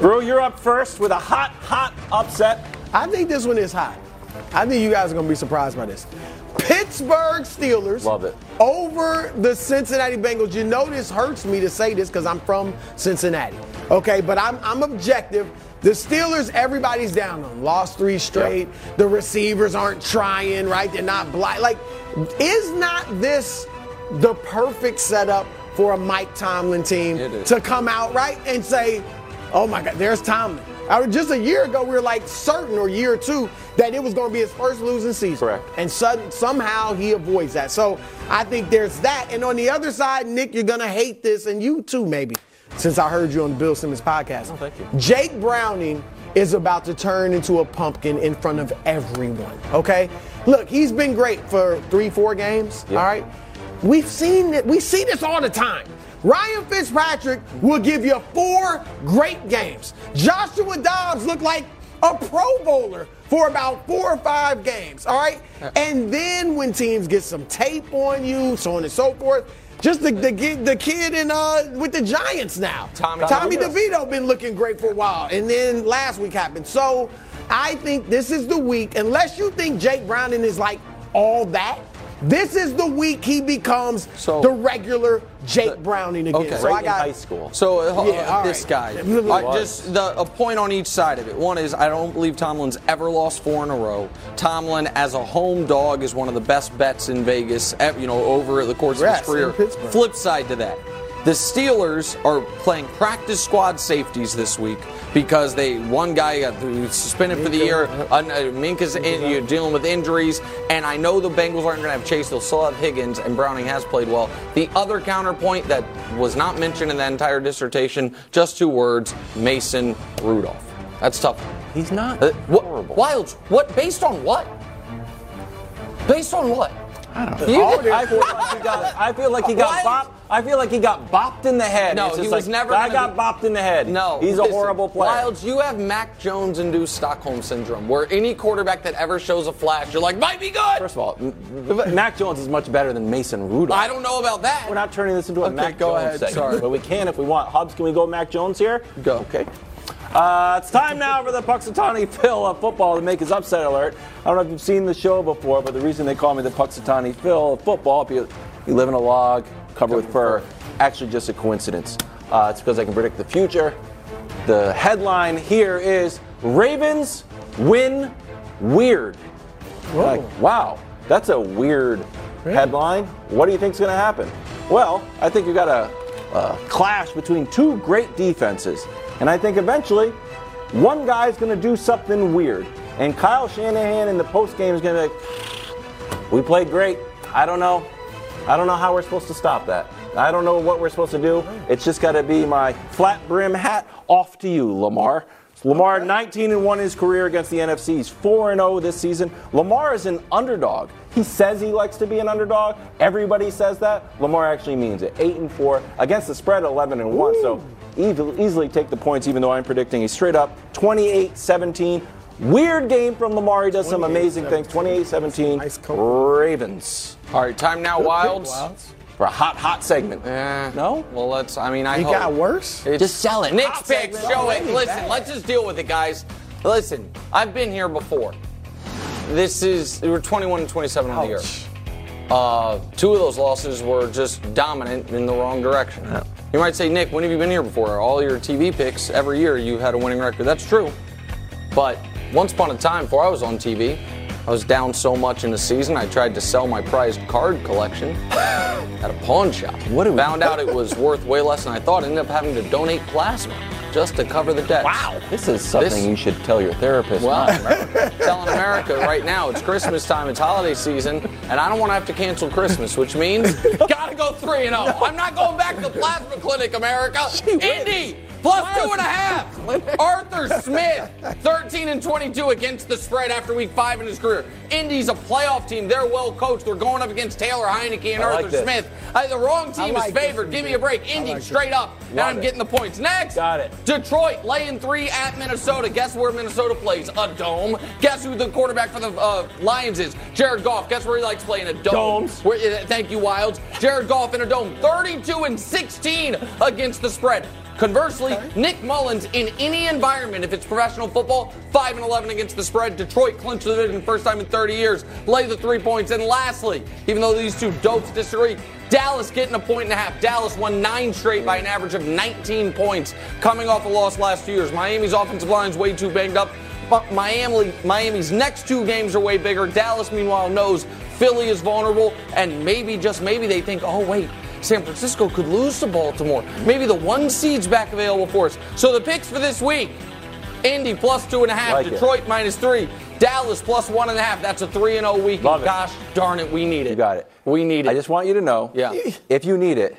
Brew, you're up first with a hot, hot upset. I think this one is hot. I think you guys are going to be surprised by this. Pittsburgh Steelers over the Cincinnati Bengals. You know this hurts me to say this because I'm from Cincinnati. Okay, but I'm objective. The Steelers, everybody's down on them. Lost 3 straight. Yep. The receivers aren't trying, right? They're not blind. Like, is not this the perfect setup for a Mike Tomlin team to come out, right, and say, oh, my God, there's Tomlin. Just a year ago, we were certain, or year 2, that it was going to be his first losing season. Correct. And somehow he avoids that. So I think there's that. And on the other side, Nick, you're going to hate this, and you too maybe, since I heard you on the Bill Simmons podcast. Oh, thank you. Jake Browning is about to turn into a pumpkin in front of everyone, okay? Look, he's been great for 3-4 games, all right? We've seen it. We see this all the time. Ryan Fitzpatrick will give you 4 great games. Joshua Dobbs looked like a Pro Bowler for about 4 or 5 games, all right? And then when teams get some tape on you, so on and so forth, just the kid in with the Giants now. Tommy DeVito been looking great for a while, and then last week happened. So I think this is the week, unless you think Jake Browning is all that, this is the week he becomes the regular Jake Browning again. Okay. So I got in high school. So this guy, just a point on each side of it. One is I don't believe Tomlin's ever lost 4 in a row. Tomlin as a home dog is one of the best bets in Vegas. Over the course of his career. Flip side to that, the Steelers are playing practice squad safeties this week because one guy got suspended for the year. Minkah's dealing with injuries, and I know the Bengals aren't going to have Chase. They'll still have Higgins, and Browning has played well. The other counterpoint that was not mentioned in that entire dissertation, just 2 words: Mason Rudolph. That's tough. He's not horrible. Wilds, what? Based on what? Based on what? I don't know. I feel like he got bopped in the head. No, he was never. I got bopped in the head. No, he's a horrible player. Wilds, you have Mac Jones-induced Stockholm syndrome, where any quarterback that ever shows a flash, you're like, might be good. First of all, Mac Jones is much better than Mason Rudolph. I don't know about that. We're not turning this into a Mac Jones segment. Sorry, but we can if we want. Hobbs, can we go Mac Jones here? Go. Okay. It's time now for the Puxatawny Phil of football to make his upset alert. I don't know if you've seen the show before, but the reason they call me the Puxatawny Phil of football, if you live in a log covered with fur, actually just a coincidence. It's because I can predict the future. The headline here is Ravens win weird. Whoa. Like, wow, that's a weird headline. What do you think's going to happen? Well, I think you got a clash between two great defenses. And I think eventually, one guy's going to do something weird. And Kyle Shanahan in the postgame is going to be like, we played great. I don't know how we're supposed to stop that. I don't know what we're supposed to do. It's just got to be my flat brim hat off to you, Lamar. Lamar, 19-1 in his career against the NFC. He's 4-0 this season. Lamar is an underdog. He says he likes to be an underdog. Everybody says that. Lamar actually means it. 8-4 against the spread, 11-1. So easily take the points, even though I'm predicting a straight-up 28-17. Weird game from Lamar. He does some amazing things. 28-17, Ravens. All right, time now, Wilds. For a hot segment. No? Well, let's, I mean, I hope. It got worse? Just sell it. Nick's picks, show it. Listen, let's just deal with it, guys. Listen, I've been here before. This is, we're 21-27 on the year. Two of those losses were just dominant in the wrong direction. Yeah. You might say, Nick, when have you been here before? All your TV picks, every year you've had a winning record. That's true. But once upon a time, before I was on TV, I was down so much in the season, I tried to sell my prized card collection at a pawn shop. Found out it was worth way less than I thought. Ended up having to donate plasma just to cover the debt. Wow. This is something you should tell your therapist. Well, I'm telling America right now, it's Christmas time, it's holiday season, and I don't want to have to cancel Christmas, which means gotta go 3-0. I'm not going back to the plasma clinic, America. Indy! Plus 2.5. Arthur Smith, 13-22 against the spread after week 5 in his career. Indy's a playoff team. They're well coached. They're going up against Taylor Heineke and Arthur Smith. The wrong team is favored. Give me a break. Indy straight up. Now I'm getting the points. Next. Got it. Detroit laying 3 at Minnesota. Guess where Minnesota plays? A dome. Guess who the quarterback for the Lions is? Jared Goff. Guess where he likes playing? A dome. Thank you, Wilds. Jared Goff in a dome. 32-16 against the spread. Conversely, Nick Mullins, in any environment, if it's professional football, 5-11 against the spread. Detroit clinched the division first time in 30 years. Lay the 3 points. And lastly, even though these two dopes disagree, Dallas getting 1.5. Dallas won 9 straight by an average of 19 points, coming off a loss last few years. Miami's offensive line's way too banged up. But Miami's next 2 games are way bigger. Dallas, meanwhile, knows Philly is vulnerable. And maybe, just maybe, they think, oh, wait, San Francisco could lose to Baltimore. Maybe the 1 seed's back available for us. So the picks for this week, Indy plus 2.5, Detroit -3, Dallas plus 1.5. That's a 3-0 week. Love it. Gosh darn it, we need it. You got it. We need it. I just want you to know, if you need it,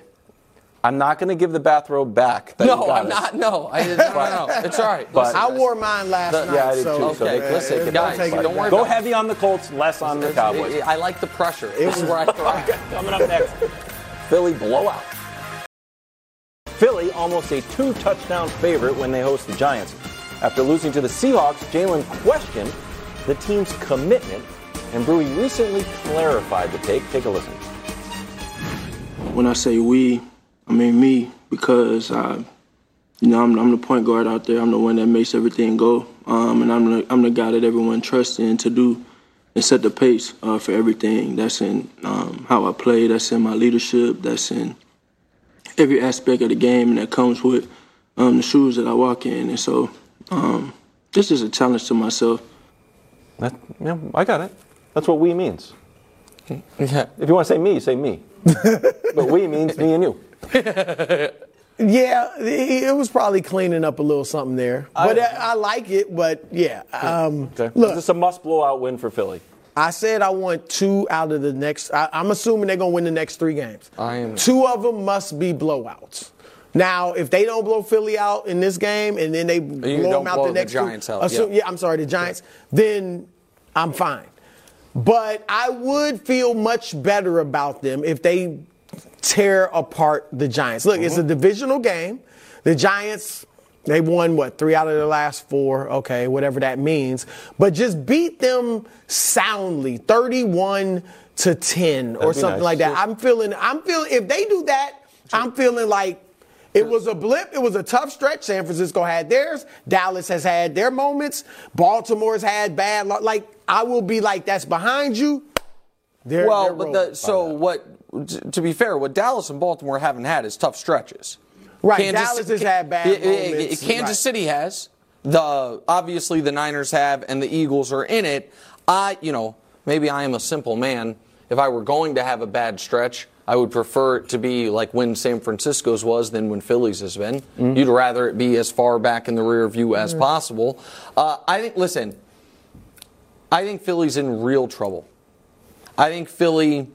I'm not going to give the bathrobe back. No, I didn't. It's all right. But I wore mine last night. Yeah, I did too. Okay, listen, guys, don't worry about it. Go heavy on the Colts, less on the Cowboys. I like the pressure. This is where I thrive. Coming up next. Philly blowout. Philly almost a 2-touchdown favorite when they host the Giants. After losing to the Seahawks, Jalen questioned the team's commitment, and Brewy recently clarified the take. Take a listen. When I say we, I mean me, because I'm the point guard out there. I'm the one that makes everything go, and I'm the guy that everyone trusts in to do and set the pace for everything. That's in how I play, that's in my leadership, that's in every aspect of the game, and that comes with the shoes that I walk in. And so this is a challenge to myself. Yeah, I got it. That's what we means. Yeah. If you want to say me, say me. But we means me and you. Yeah, it was probably cleaning up a little something there. But I like it, but yeah. Look, is this a must blowout win for Philly? I said I want 2 out of the next. I'm assuming they're going to win the next 3 games. 2 of them must be blowouts. Now, if they don't blow Philly out in this game and then they blow them out the next the Giants, then I'm fine. But I would feel much better about them if they – tear apart the Giants. Look, it's a divisional game. The Giants, they won, 3 out of their last 4. Okay, whatever that means. But just beat them soundly, 31-10 or something like that. I'm feeling if they do that, I'm feeling like It was a blip. It was a tough stretch. San Francisco had theirs. Dallas has had their moments. Baltimore's had bad luck. Like, I will be like, that's behind you. To be fair, what Dallas and Baltimore haven't had is tough stretches. Right. Dallas has had bad moments. Kansas City has. Obviously, the Niners have, and the Eagles are in it. Maybe I am a simple man. If I were going to have a bad stretch, I would prefer it to be like when San Francisco's was than when Philly's has been. Mm-hmm. You'd rather it be as far back in the rear view as possible. I think Philly's in real trouble. I think Philly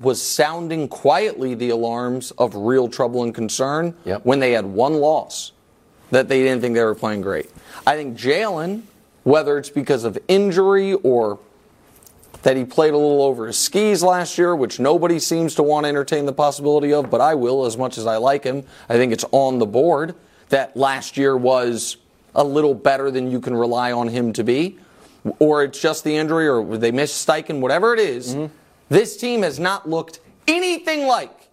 was sounding quietly the alarms of real trouble and concern when they had one loss that they didn't think they were playing great. I think Jalen, whether it's because of injury or that he played a little over his skis last year, which nobody seems to want to entertain the possibility of, but I will as much as I like him. I think it's on the board that last year was a little better than you can rely on him to be. Or it's just the injury, or they missed Steichen, whatever it is. Mm-hmm. This team has not looked anything like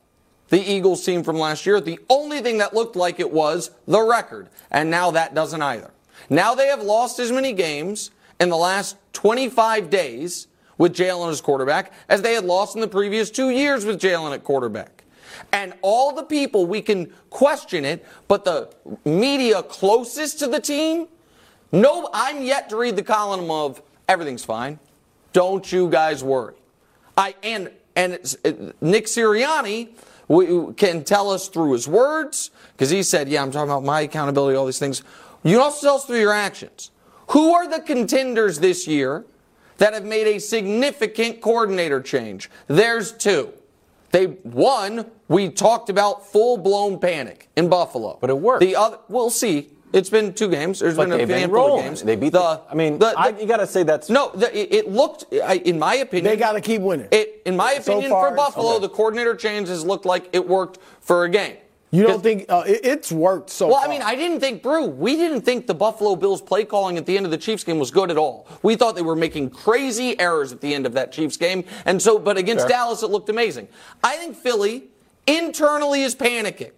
the Eagles team from last year. The only thing that looked like it was the record. And now that doesn't either. Now they have lost as many games in the last 25 days with Jalen as quarterback as they had lost in the previous 2 years with Jalen at quarterback. And all the people, we can question it, but the media closest to the team, no, I'm yet to read the column of everything's fine. Don't you guys worry. Nick Sirianni can tell us through his words, because he said, I'm talking about my accountability, all these things. You can also tell us through your actions. Who are the contenders this year that have made a significant coordinator change? There's two. One, we talked about full-blown panic in Buffalo. But it worked. The other, we'll see. It's been two games. There's been a handful of games. They beat you got to say that's... No, it looked, in my opinion... They got to keep winning. In my opinion, for Buffalo, the coordinator change has looked like it worked for a game. You don't think it's worked so far? Well, we didn't think the Buffalo Bills play calling at the end of the Chiefs game was good at all. We thought they were making crazy errors at the end of that Chiefs game. But against Dallas, it looked amazing. I think Philly internally is panicking.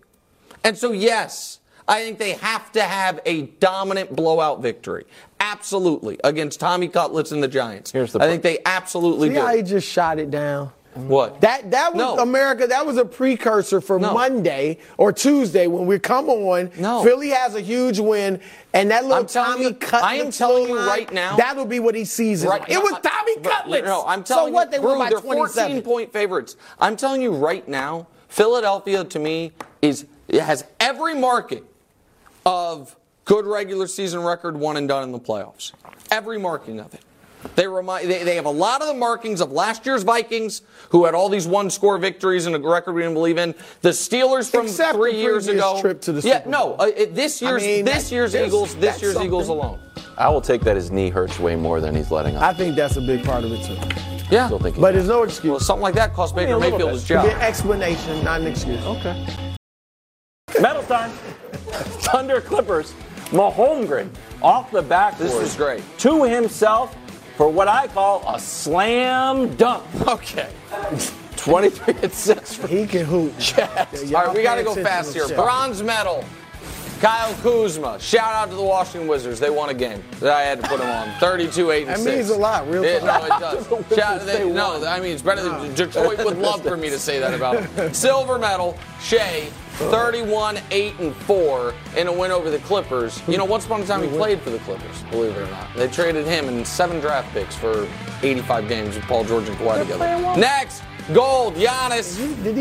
And so, yes... I think they have to have a dominant blowout victory. Absolutely. Against Tommy Cutlets and the Giants. I think they absolutely do. See how he just shot it down? What? That was America. That was a precursor for Monday or Tuesday when we come on. No. Philly has a huge win. And that little Tommy Cutlets. I am telling you right now. That'll be what he sees. Right now, it was Tommy Cutlets. No, I'm telling you. So what? They were by 27. 14-point favorites. I'm telling you right now, Philadelphia, to me, has every market of good regular season record, one and done in the playoffs. Every marking of it. They have a lot of the markings of last year's Vikings, who had all these one-score victories and a record we didn't believe in. The Steelers from Except 3 years ago. Trip to the Super Bowl. This year's Eagles alone. I will take that his knee hurts way more than he's letting on. I think that's a big part of it too. Yeah, but there's no excuse. Well, something like that cost Baker Mayfield his job. It'd be an explanation, not an excuse. Okay. Medal time. Thunder Clippers, Mahomgren off the backboard. This is great. To himself for what I call a slam dunk. Okay. 23-6. He can hoop. Yes. All right, we got to go fast here. Bronze medal, Kyle Kuzma. Shout out to the Washington Wizards. They won a game. I had to put them on. 32-8-6. That means a lot. Real talk. No, it does. It's better than Detroit would love for me to say that about them. Silver medal, Shea. 31-8-4 in a win over the Clippers. Once upon a time he played for the Clippers, believe it or not. They traded him and 7 draft picks for 85 games with Paul George and Kawhi together. Next, gold, Giannis,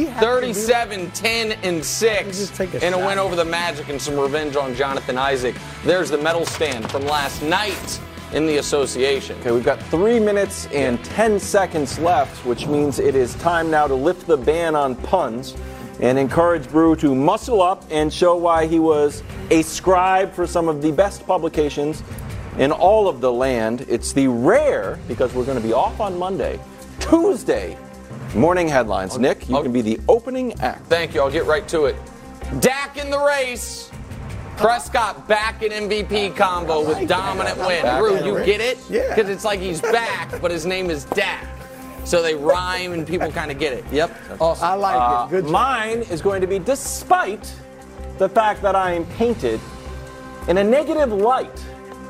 37-10-6 in a win over the Magic and some revenge on Jonathan Isaac. There's the medal stand from last night in the association. Okay, we've got 3 minutes and 10 seconds left, which means it is time now to lift the ban on puns and encourage Brew to muscle up and show why he was a scribe for some of the best publications in all of the land. It's the rare, because we're going to be off on Monday, Tuesday morning headlines. Nick, you can be the opening act. Thank you. I'll get right to it. Dak in the race. Prescott back in MVP combo with dominant win. Brew, you get it? Yeah. Because it's like he's back, but his name is Dak. So they rhyme and people kind of get it. Yep. Awesome. I like it. Good job. Mine is going to be despite the fact that I am painted in a negative light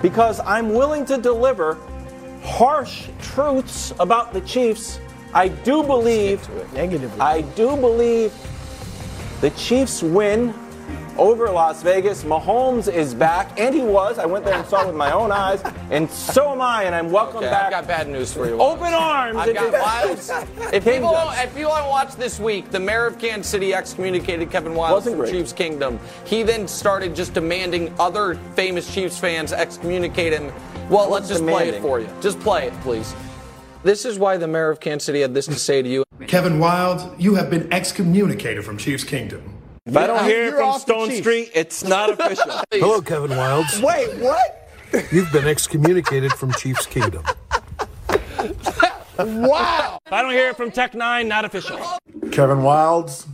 because I'm willing to deliver harsh truths about the Chiefs. I do believe the Chiefs win over Las Vegas. Mahomes is back, and he was. I went there and saw it with my own eyes, and so am I, and I'm welcome back. I've got bad news for you. Open arms. I've got Wilds. If people want to watch this week, the mayor of Kansas City excommunicated Kevin Wilds from Chiefs Kingdom. He then started just demanding other famous Chiefs fans excommunicate him. Well, let's just play it for you. Just play it, please. This is why the mayor of Kansas City had this to say to you. Kevin Wilds, you have been excommunicated from Chiefs Kingdom. If I don't hear it from Stone Street, it's not official. Hello, Kevin Wilds. Wait, what? You've been excommunicated from Chiefs Kingdom. Wow. If I don't hear it from Tech N9ne, not official. Kevin Wilds,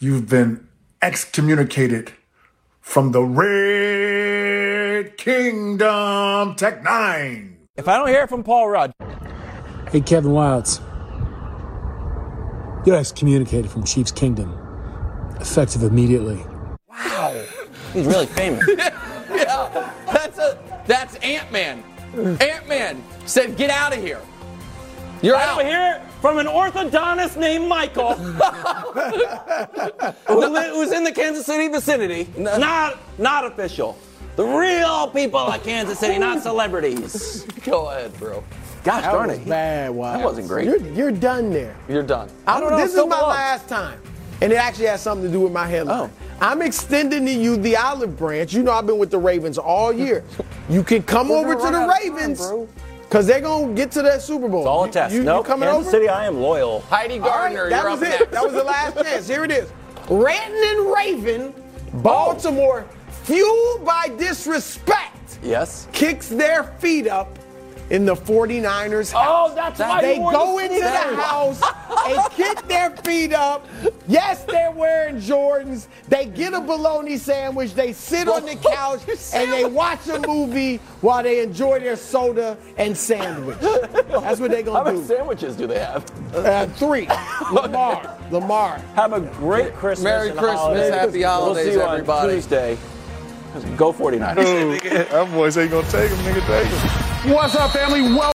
you've been excommunicated from the Red Kingdom, Tech N9ne. If I don't hear it from Paul Rudd. Hey, Kevin Wilds, you're excommunicated from Chiefs Kingdom, effective immediately. Wow, he's really famous. Yeah, that's Ant-Man. Ant-Man said, "Get out of here." You're out here from an orthodontist named Michael, who's in the Kansas City vicinity. No. Not official. The real people of Kansas City, not celebrities. Go ahead, bro. Gosh darn it. Bad, Wilds. That wasn't great. You're done there. You're done. I don't know. This is my last time. And it actually has something to do with my headline. Oh. I'm extending to you the olive branch. You know I've been with the Ravens all year. You can come over to the Ravens because they're going to get to that Super Bowl. It's all a test. Kansas City, I am loyal. Heidi Gardner, right, that was it. Next. That was the last chance. Here it is. Ranting and raving, Baltimore, fueled by disrespect, kicks their feet up in the 49ers' house. Oh, that's why they go into the house and kick their feet up. Yes, they're wearing Jordans. They get a bologna sandwich. They sit on the couch and they watch a movie while they enjoy their soda and sandwich. That's what they're going to do. How many sandwiches do they have? 3. Lamar. Have a great Christmas. Merry Christmas. Happy holidays, everybody. We'll see you on Tuesday. Go 49ers. That boys ain't going to take them, nigga. What's up, family? Welcome.